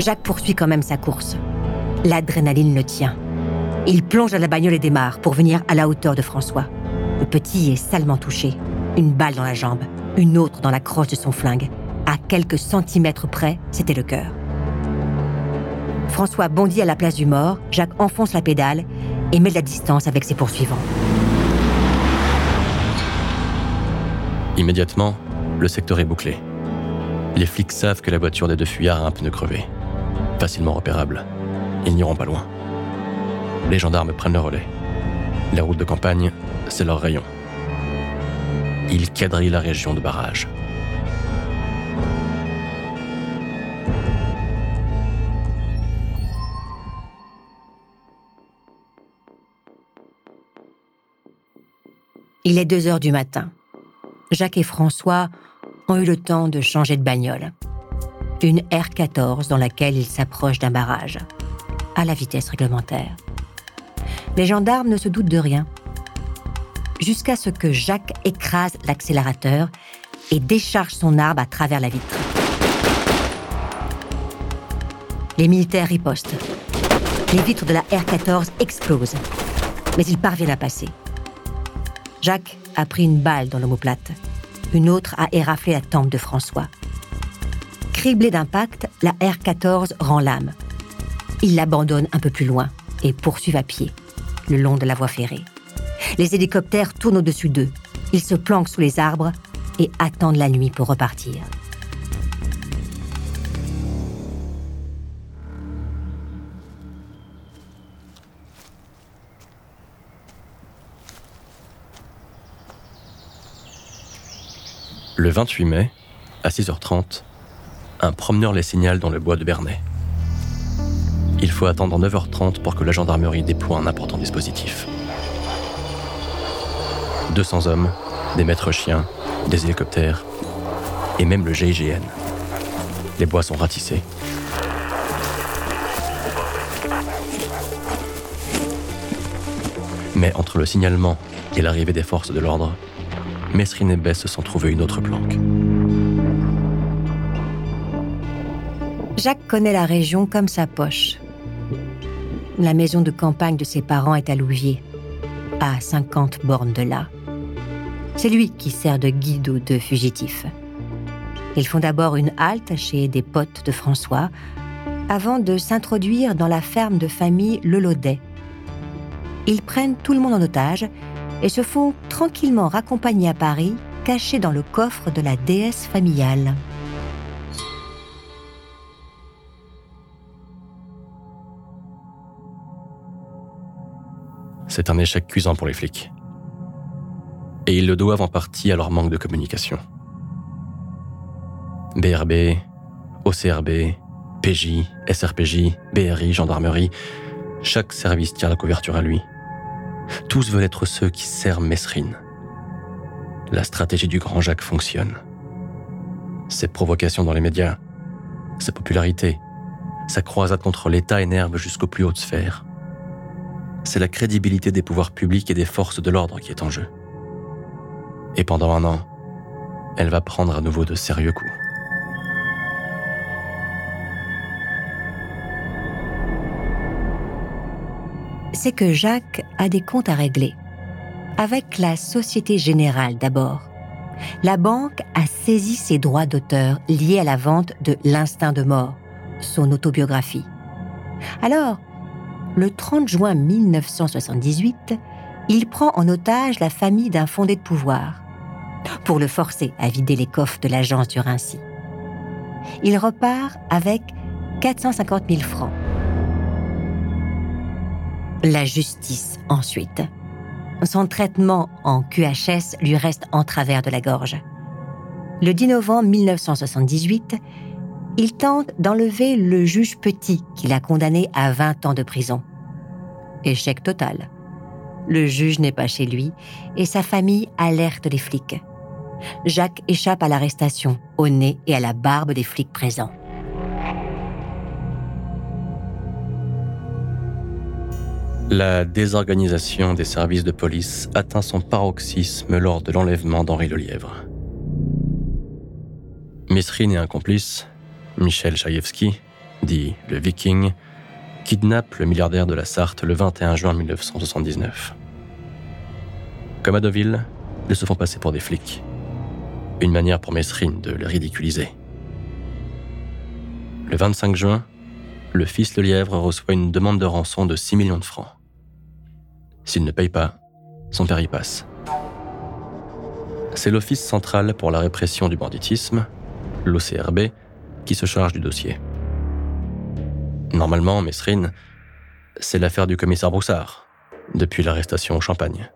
Jacques poursuit quand même sa course. L'adrénaline le tient. Il plonge à la bagnole et démarre pour venir à la hauteur de François. Le petit est salement touché. Une balle dans la jambe, une autre dans la crosse de son flingue. À quelques centimètres près, c'était le cœur. François bondit à la place du mort, Jacques enfonce la pédale et met de la distance avec ses poursuivants. Immédiatement, le secteur est bouclé. Les flics savent que la voiture des 2 fuyards a un pneu crevé. Facilement repérable, ils n'iront pas loin. Les gendarmes prennent le relais. La route de campagne, c'est leur rayon. Ils quadrillent la région de barrage. Il est 2 heures du matin. Jacques et François ont eu le temps de changer de bagnole. Une R14 dans laquelle ils s'approchent d'un barrage, à la vitesse réglementaire. Les gendarmes ne se doutent de rien. Jusqu'à ce que Jacques écrase l'accélérateur et décharge son arme à travers la vitre. Les militaires ripostent. Les vitres de la R-14 explosent. Mais il parvient à passer. Jacques a pris une balle dans l'omoplate. Une autre a éraflé la tempe de François. Criblé d'impact, la R-14 rend l'âme. Il l'abandonne un peu plus loin et poursuit à pied, le long de la voie ferrée. Les hélicoptères tournent au-dessus d'eux. Ils se planquent sous les arbres et attendent la nuit pour repartir. Le 28 mai, à 6h30, un promeneur les signale dans le bois de Bernay. Il faut attendre 9h30 pour que la gendarmerie déploie un important dispositif. 200 hommes, des maîtres chiens, des hélicoptères et même le GIGN. Les bois sont ratissés. Mais entre le signalement et l'arrivée des forces de l'ordre, Mesrine et Bess se sont trouvés une autre planque. Jacques connaît la région comme sa poche. La maison de campagne de ses parents est à Louviers, à 50 bornes de là. C'est lui qui sert de guide aux deux fugitifs. Ils font d'abord une halte chez des potes de François, avant de s'introduire dans la ferme de famille Lelaudet. Ils prennent tout le monde en otage et se font tranquillement raccompagner à Paris, cachés dans le coffre de la déesse familiale. C'est un échec cuisant pour les flics. Et ils le doivent en partie à leur manque de communication. BRB, OCRB, PJ, SRPJ, BRI, gendarmerie, chaque service tient la couverture à lui. Tous veulent être ceux qui servent Mesrine. La stratégie du grand Jacques fonctionne. Ses provocations dans les médias, sa popularité, sa croisade contre l'État énerve jusqu'aux plus hautes sphères. C'est la crédibilité des pouvoirs publics et des forces de l'ordre qui est en jeu. Et pendant un an, elle va prendre à nouveau de sérieux coups. C'est que Jacques a des comptes à régler. Avec la Société Générale d'abord. La banque a saisi ses droits d'auteur liés à la vente de L'Instinct de mort, son autobiographie. Alors, le 30 juin 1978, il prend en otage la famille d'un fondé de pouvoir pour le forcer à vider les coffres de l'agence du Rincy. Il repart avec 450 000 francs. La justice, ensuite. Son traitement en QHS lui reste en travers de la gorge. Le 10 novembre 1978, il tente d'enlever le juge Petit, qui l'a condamné à 20 ans de prison. Échec total. Le juge n'est pas chez lui et sa famille alerte les flics. Jacques échappe à l'arrestation, au nez et à la barbe des flics présents. La désorganisation des services de police atteint son paroxysme lors de l'enlèvement d'Henri Lelièvre. Mesrine et un complice, Michel Chaïevski, dit le Viking, kidnappent le milliardaire de la Sarthe le 21 juin 1979. Comme à Deauville, ils se font passer pour des flics. Une manière pour Mesrine de le ridiculiser. Le 25 juin, le fils Lelièvre reçoit une demande de rançon de 6 millions de francs. S'il ne paye pas, son père y passe. C'est l'Office central pour la répression du banditisme, l'OCRB, qui se charge du dossier. Normalement, Mesrine, c'est l'affaire du commissaire Broussard, depuis l'arrestation au Champagne.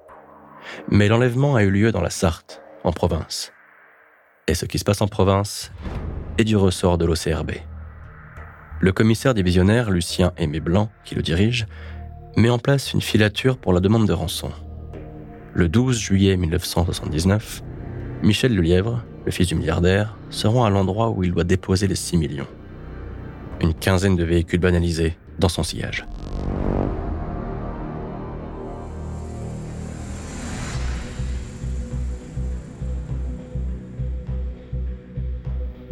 Mais l'enlèvement a eu lieu dans la Sarthe, en province. Et ce qui se passe en province est du ressort de l'OCRB. Le commissaire divisionnaire Lucien Aimé Blanc, qui le dirige, met en place une filature pour la demande de rançon. Le 12 juillet 1979, Michel Lelièvre, le fils du milliardaire, se rend à l'endroit où il doit déposer les 6 millions. Une quinzaine de véhicules banalisés dans son sillage.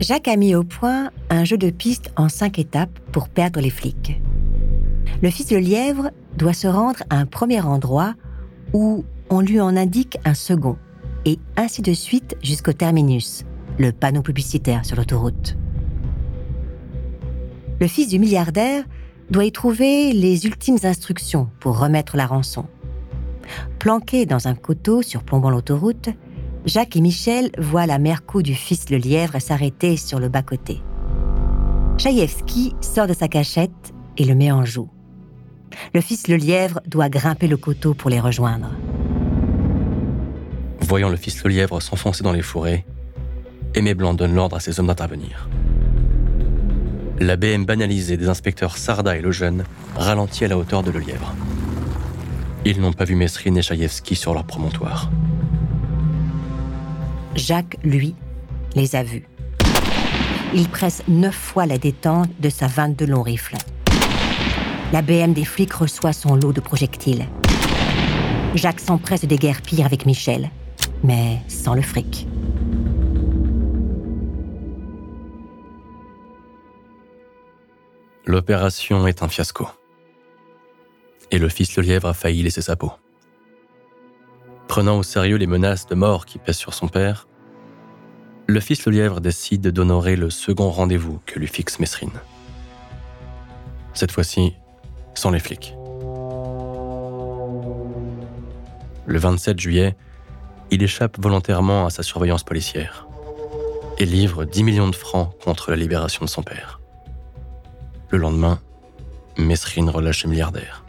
Jacques a mis au point un jeu de piste en 5 étapes pour perdre les flics. Le fils de Lièvre doit se rendre à un premier endroit où on lui en indique un second, et ainsi de suite jusqu'au terminus, le panneau publicitaire sur l'autoroute. Le fils du milliardaire doit y trouver les ultimes instructions pour remettre la rançon. Planqués dans un coteau surplombant l'autoroute, Jacques et Michel voient la mère-coup du fils de Lièvre s'arrêter sur le bas-côté. Chaïevski sort de sa cachette et le met en joue. Le fils de Lièvre doit grimper le coteau pour les rejoindre. Voyant le fils de Lièvre s'enfoncer dans les fourrés, Aimé Blanc donne l'ordre à ses hommes d'intervenir. La BM banalisée des inspecteurs Sarda et Lejeune ralentit à la hauteur de Le Lièvre. Ils n'ont pas vu Mesrine et Chaïevski sur leur promontoire. Jacques, lui, les a vus. Il presse 9 fois la détente de sa 22 longs rifles. La BM des flics reçoit son lot de projectiles. Jacques s'empresse de déguerpir avec Michel, mais sans le fric. L'opération est un fiasco. Et le fils de Lièvre a failli laisser sa peau. Prenant au sérieux les menaces de mort qui pèsent sur son père, le fils de Lièvre décide d'honorer le second rendez-vous que lui fixe Mesrine. Cette fois-ci, sans les flics. Le 27 juillet, il échappe volontairement à sa surveillance policière et livre 10 millions de francs contre la libération de son père. Le lendemain, Mesrine relâche le milliardaire,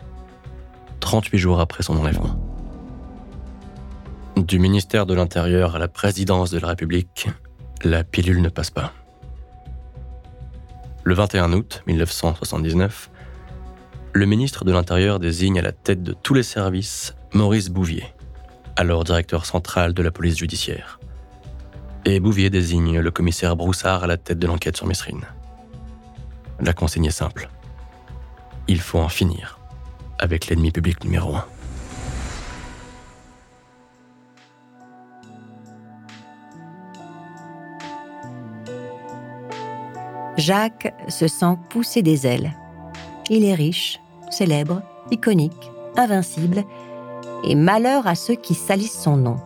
38 jours après son enlèvement. Du ministère de l'Intérieur à la présidence de la République, la pilule ne passe pas. Le 21 août 1979, le ministre de l'Intérieur désigne à la tête de tous les services Maurice Bouvier, alors directeur central de la police judiciaire. Et Bouvier désigne le commissaire Broussard à la tête de l'enquête sur Mesrine. La consigne est simple. Il faut en finir avec l'ennemi public numéro 1. Jacques se sent pousser des ailes. Il est riche, célèbre, iconique, invincible, et malheur à ceux qui salissent son nom.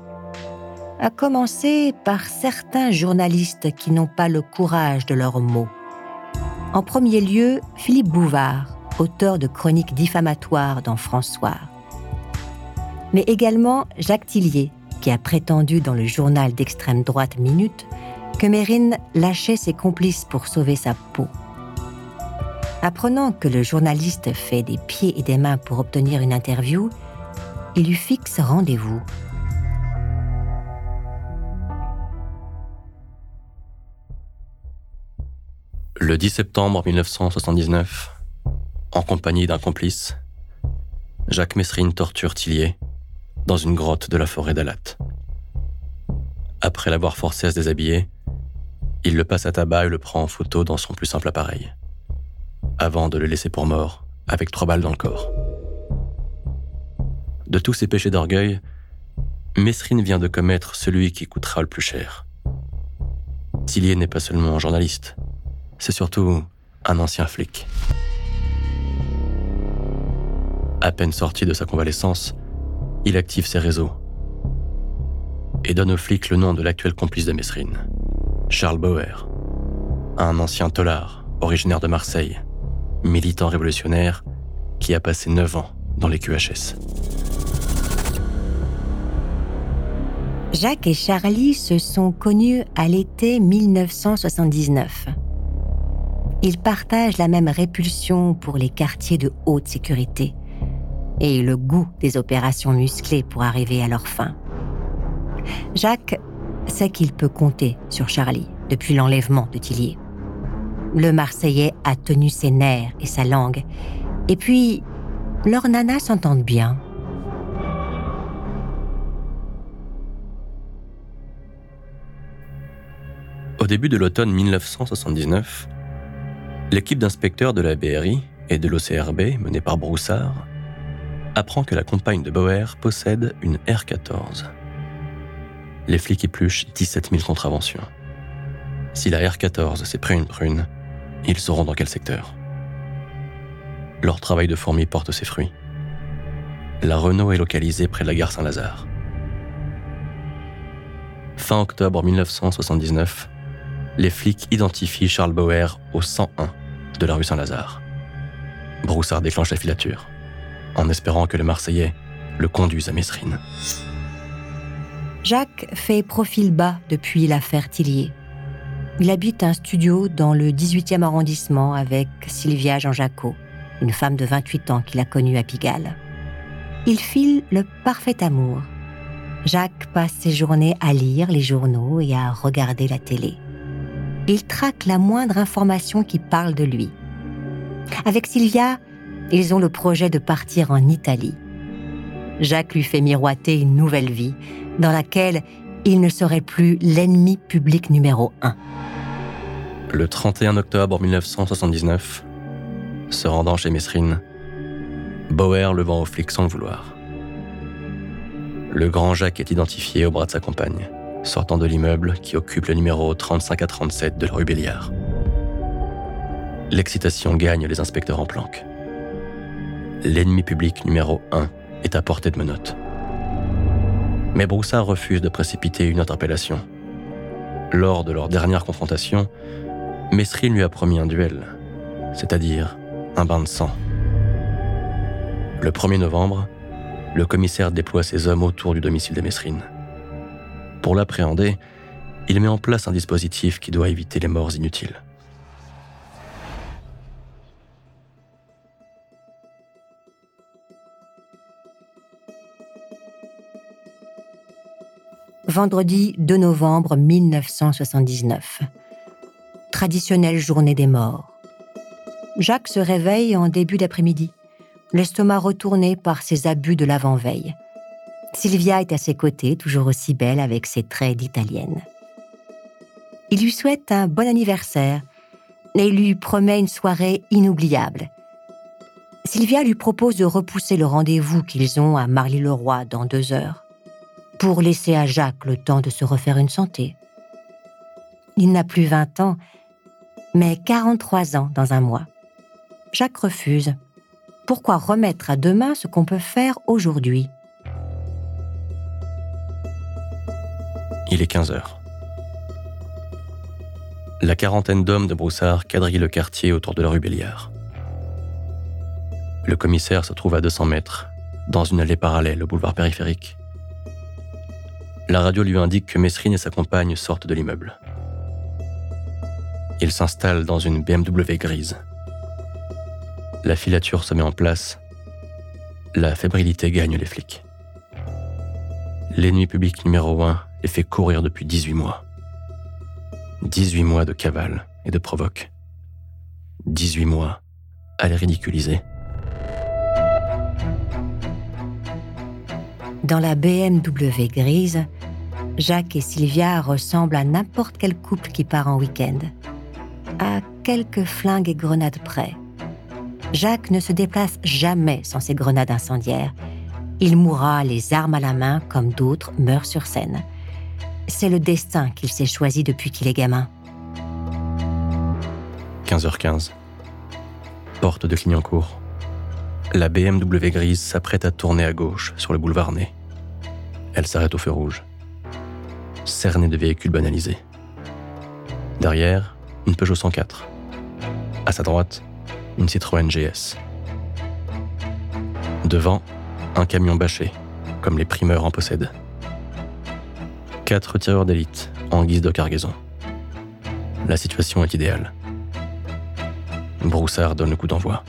À commencer par certains journalistes qui n'ont pas le courage de leurs mots. En premier lieu, Philippe Bouvard, auteur de chroniques diffamatoires dans François. Mais également Jacques Tillier, qui a prétendu dans le journal d'extrême droite Minute que Mesrine lâchait ses complices pour sauver sa peau. Apprenant que le journaliste fait des pieds et des mains pour obtenir une interview, il lui fixe rendez-vous. Le 10 septembre 1979, en compagnie d'un complice, Jacques Mesrine torture Tillier dans une grotte de la forêt d'Alatte. Après l'avoir forcé à se déshabiller, il le passe à tabac et le prend en photo dans son plus simple appareil, avant de le laisser pour mort avec 3 balles dans le corps. De tous ses péchés d'orgueil, Mesrine vient de commettre celui qui coûtera le plus cher. Tillier n'est pas seulement un journaliste, c'est surtout un ancien flic. À peine sorti de sa convalescence, il active ses réseaux et donne aux flics le nom de l'actuel complice de Mesrine, Charles Bauer, un ancien tolard originaire de Marseille, militant révolutionnaire qui a passé 9 ans dans les QHS. Jacques et Charlie se sont connus à l'été 1979. Ils partagent la même répulsion pour les quartiers de haute sécurité et le goût des opérations musclées pour arriver à leur fin. Jacques sait qu'il peut compter sur Charlie depuis l'enlèvement de Tillier. Le Marseillais a tenu ses nerfs et sa langue. Et puis, leurs nanas s'entendent bien. Au début de l'automne 1979, l'équipe d'inspecteurs de la BRI et de l'OCRB, menée par Broussard, apprend que la compagne de Bauer possède une R14. Les flics épluchent 17 000 contraventions. Si la R14 s'est pris une prune, ils sauront dans quel secteur. Leur travail de fourmi porte ses fruits. La Renault est localisée près de la gare Saint-Lazare. Fin octobre 1979, les flics identifient Charles Bauer au 101 de la rue Saint-Lazare. Broussard déclenche la filature, en espérant que le Marseillais le conduise à Mesrine. Jacques fait profil bas depuis l'affaire Tillier. Il habite un studio dans le 18e arrondissement avec Sylvia Jean-Jacot, une femme de 28 ans qu'il a connue à Pigalle. Il file le parfait amour. Jacques passe ses journées à lire les journaux et à regarder la télé. Il traque la moindre information qui parle de lui. Avec Sylvia, ils ont le projet de partir en Italie. Jacques lui fait miroiter une nouvelle vie, dans laquelle il ne serait plus l'ennemi public numéro 1. Le 31 octobre 1979, se rendant chez Mesrine, Bauer le vend aux flics sans le vouloir. Le grand Jacques est identifié au bras de sa compagne, sortant de l'immeuble qui occupe le numéro 35 à 37 de la rue Béliard. L'excitation gagne les inspecteurs en planque. L'ennemi public numéro 1 est à portée de menottes. Mais Broussard refuse de précipiter une interpellation. Lors de leur dernière confrontation, Mesrine lui a promis un duel, c'est-à-dire un bain de sang. Le 1er novembre, le commissaire déploie ses hommes autour du domicile de Mesrine. Pour l'appréhender, il met en place un dispositif qui doit éviter les morts inutiles. Vendredi 2 novembre 1979. Traditionnelle journée des morts. Jacques se réveille en début d'après-midi, l'estomac retourné par ses abus de l'avant-veille. Sylvia est à ses côtés, toujours aussi belle avec ses traits d'italienne. Il lui souhaite un bon anniversaire et il lui promet une soirée inoubliable. Sylvia lui propose de repousser le rendez-vous qu'ils ont à Marly-le-Roi dans 2 heures, pour laisser à Jacques le temps de se refaire une santé. Il n'a plus 20 ans, mais 43 ans dans un mois. Jacques refuse. Pourquoi remettre à demain ce qu'on peut faire aujourd'hui ? Il est 15 heures. La quarantaine d'hommes de Broussard quadrillent le quartier autour de la rue Béliard. Le commissaire se trouve à 200 mètres, dans une allée parallèle au boulevard périphérique. La radio lui indique que Mesrine et sa compagne sortent de l'immeuble. Ils s'installent dans une BMW grise. La filature se met en place. La fébrilité gagne les flics. L'ennemi public numéro 1 les fait courir depuis 18 mois. 18 mois de cavale et de provoque. 18 mois à les ridiculiser. Dans la BMW grise, Jacques et Sylvia ressemblent à n'importe quel couple qui part en week-end. À quelques flingues et grenades près. Jacques ne se déplace jamais sans ses grenades incendiaires. Il mourra les armes à la main comme d'autres meurent sur scène. C'est le destin qu'il s'est choisi depuis qu'il est gamin. 15h15. Porte de Clignancourt. La BMW grise s'apprête à tourner à gauche sur le boulevard Ney. Elle s'arrête au feu rouge, cernée de véhicules banalisés. Derrière, une Peugeot 104. À sa droite, une Citroën GS. Devant, un camion bâché, comme les primeurs en possèdent. 4 tireurs d'élite en guise de cargaison. La situation est idéale. Broussard donne le coup d'envoi.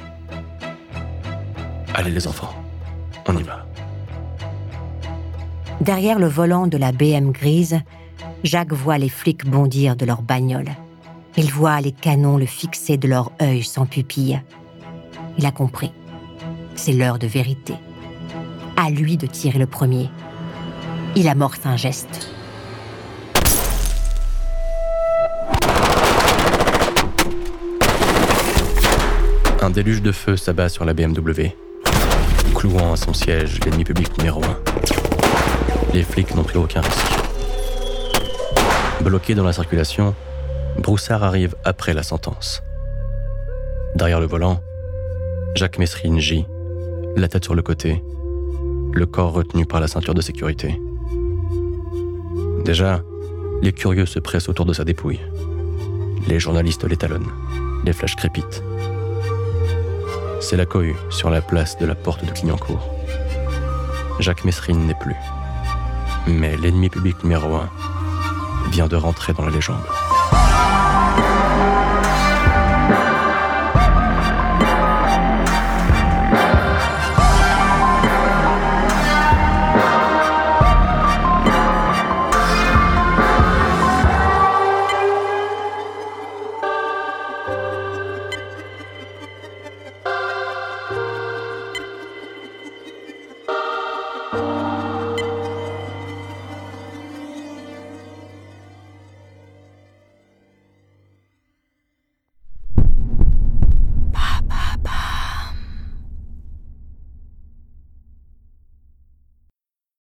Allez les enfants, on y va. Derrière le volant de la BM grise, Jacques voit les flics bondir de leur bagnole. Il voit les canons le fixer de leur œil sans pupille. Il a compris. C'est l'heure de vérité. À lui de tirer le premier. Il amorce un geste. Un déluge de feu s'abat sur la BMW, clouant à son siège l'ennemi public numéro 1. Les flics n'ont pris aucun risque. Bloqués dans la circulation, Broussard arrive après la sentence. Derrière le volant, Jacques Mesrine gît, la tête sur le côté, le corps retenu par la ceinture de sécurité. Déjà, les curieux se pressent autour de sa dépouille. Les journalistes l'étalonnent, les flashs crépitent. C'est la cohue sur la place de la Porte de Clignancourt. Jacques Mesrine n'est plus. Mais l'ennemi public numéro 1 vient de rentrer dans la légende.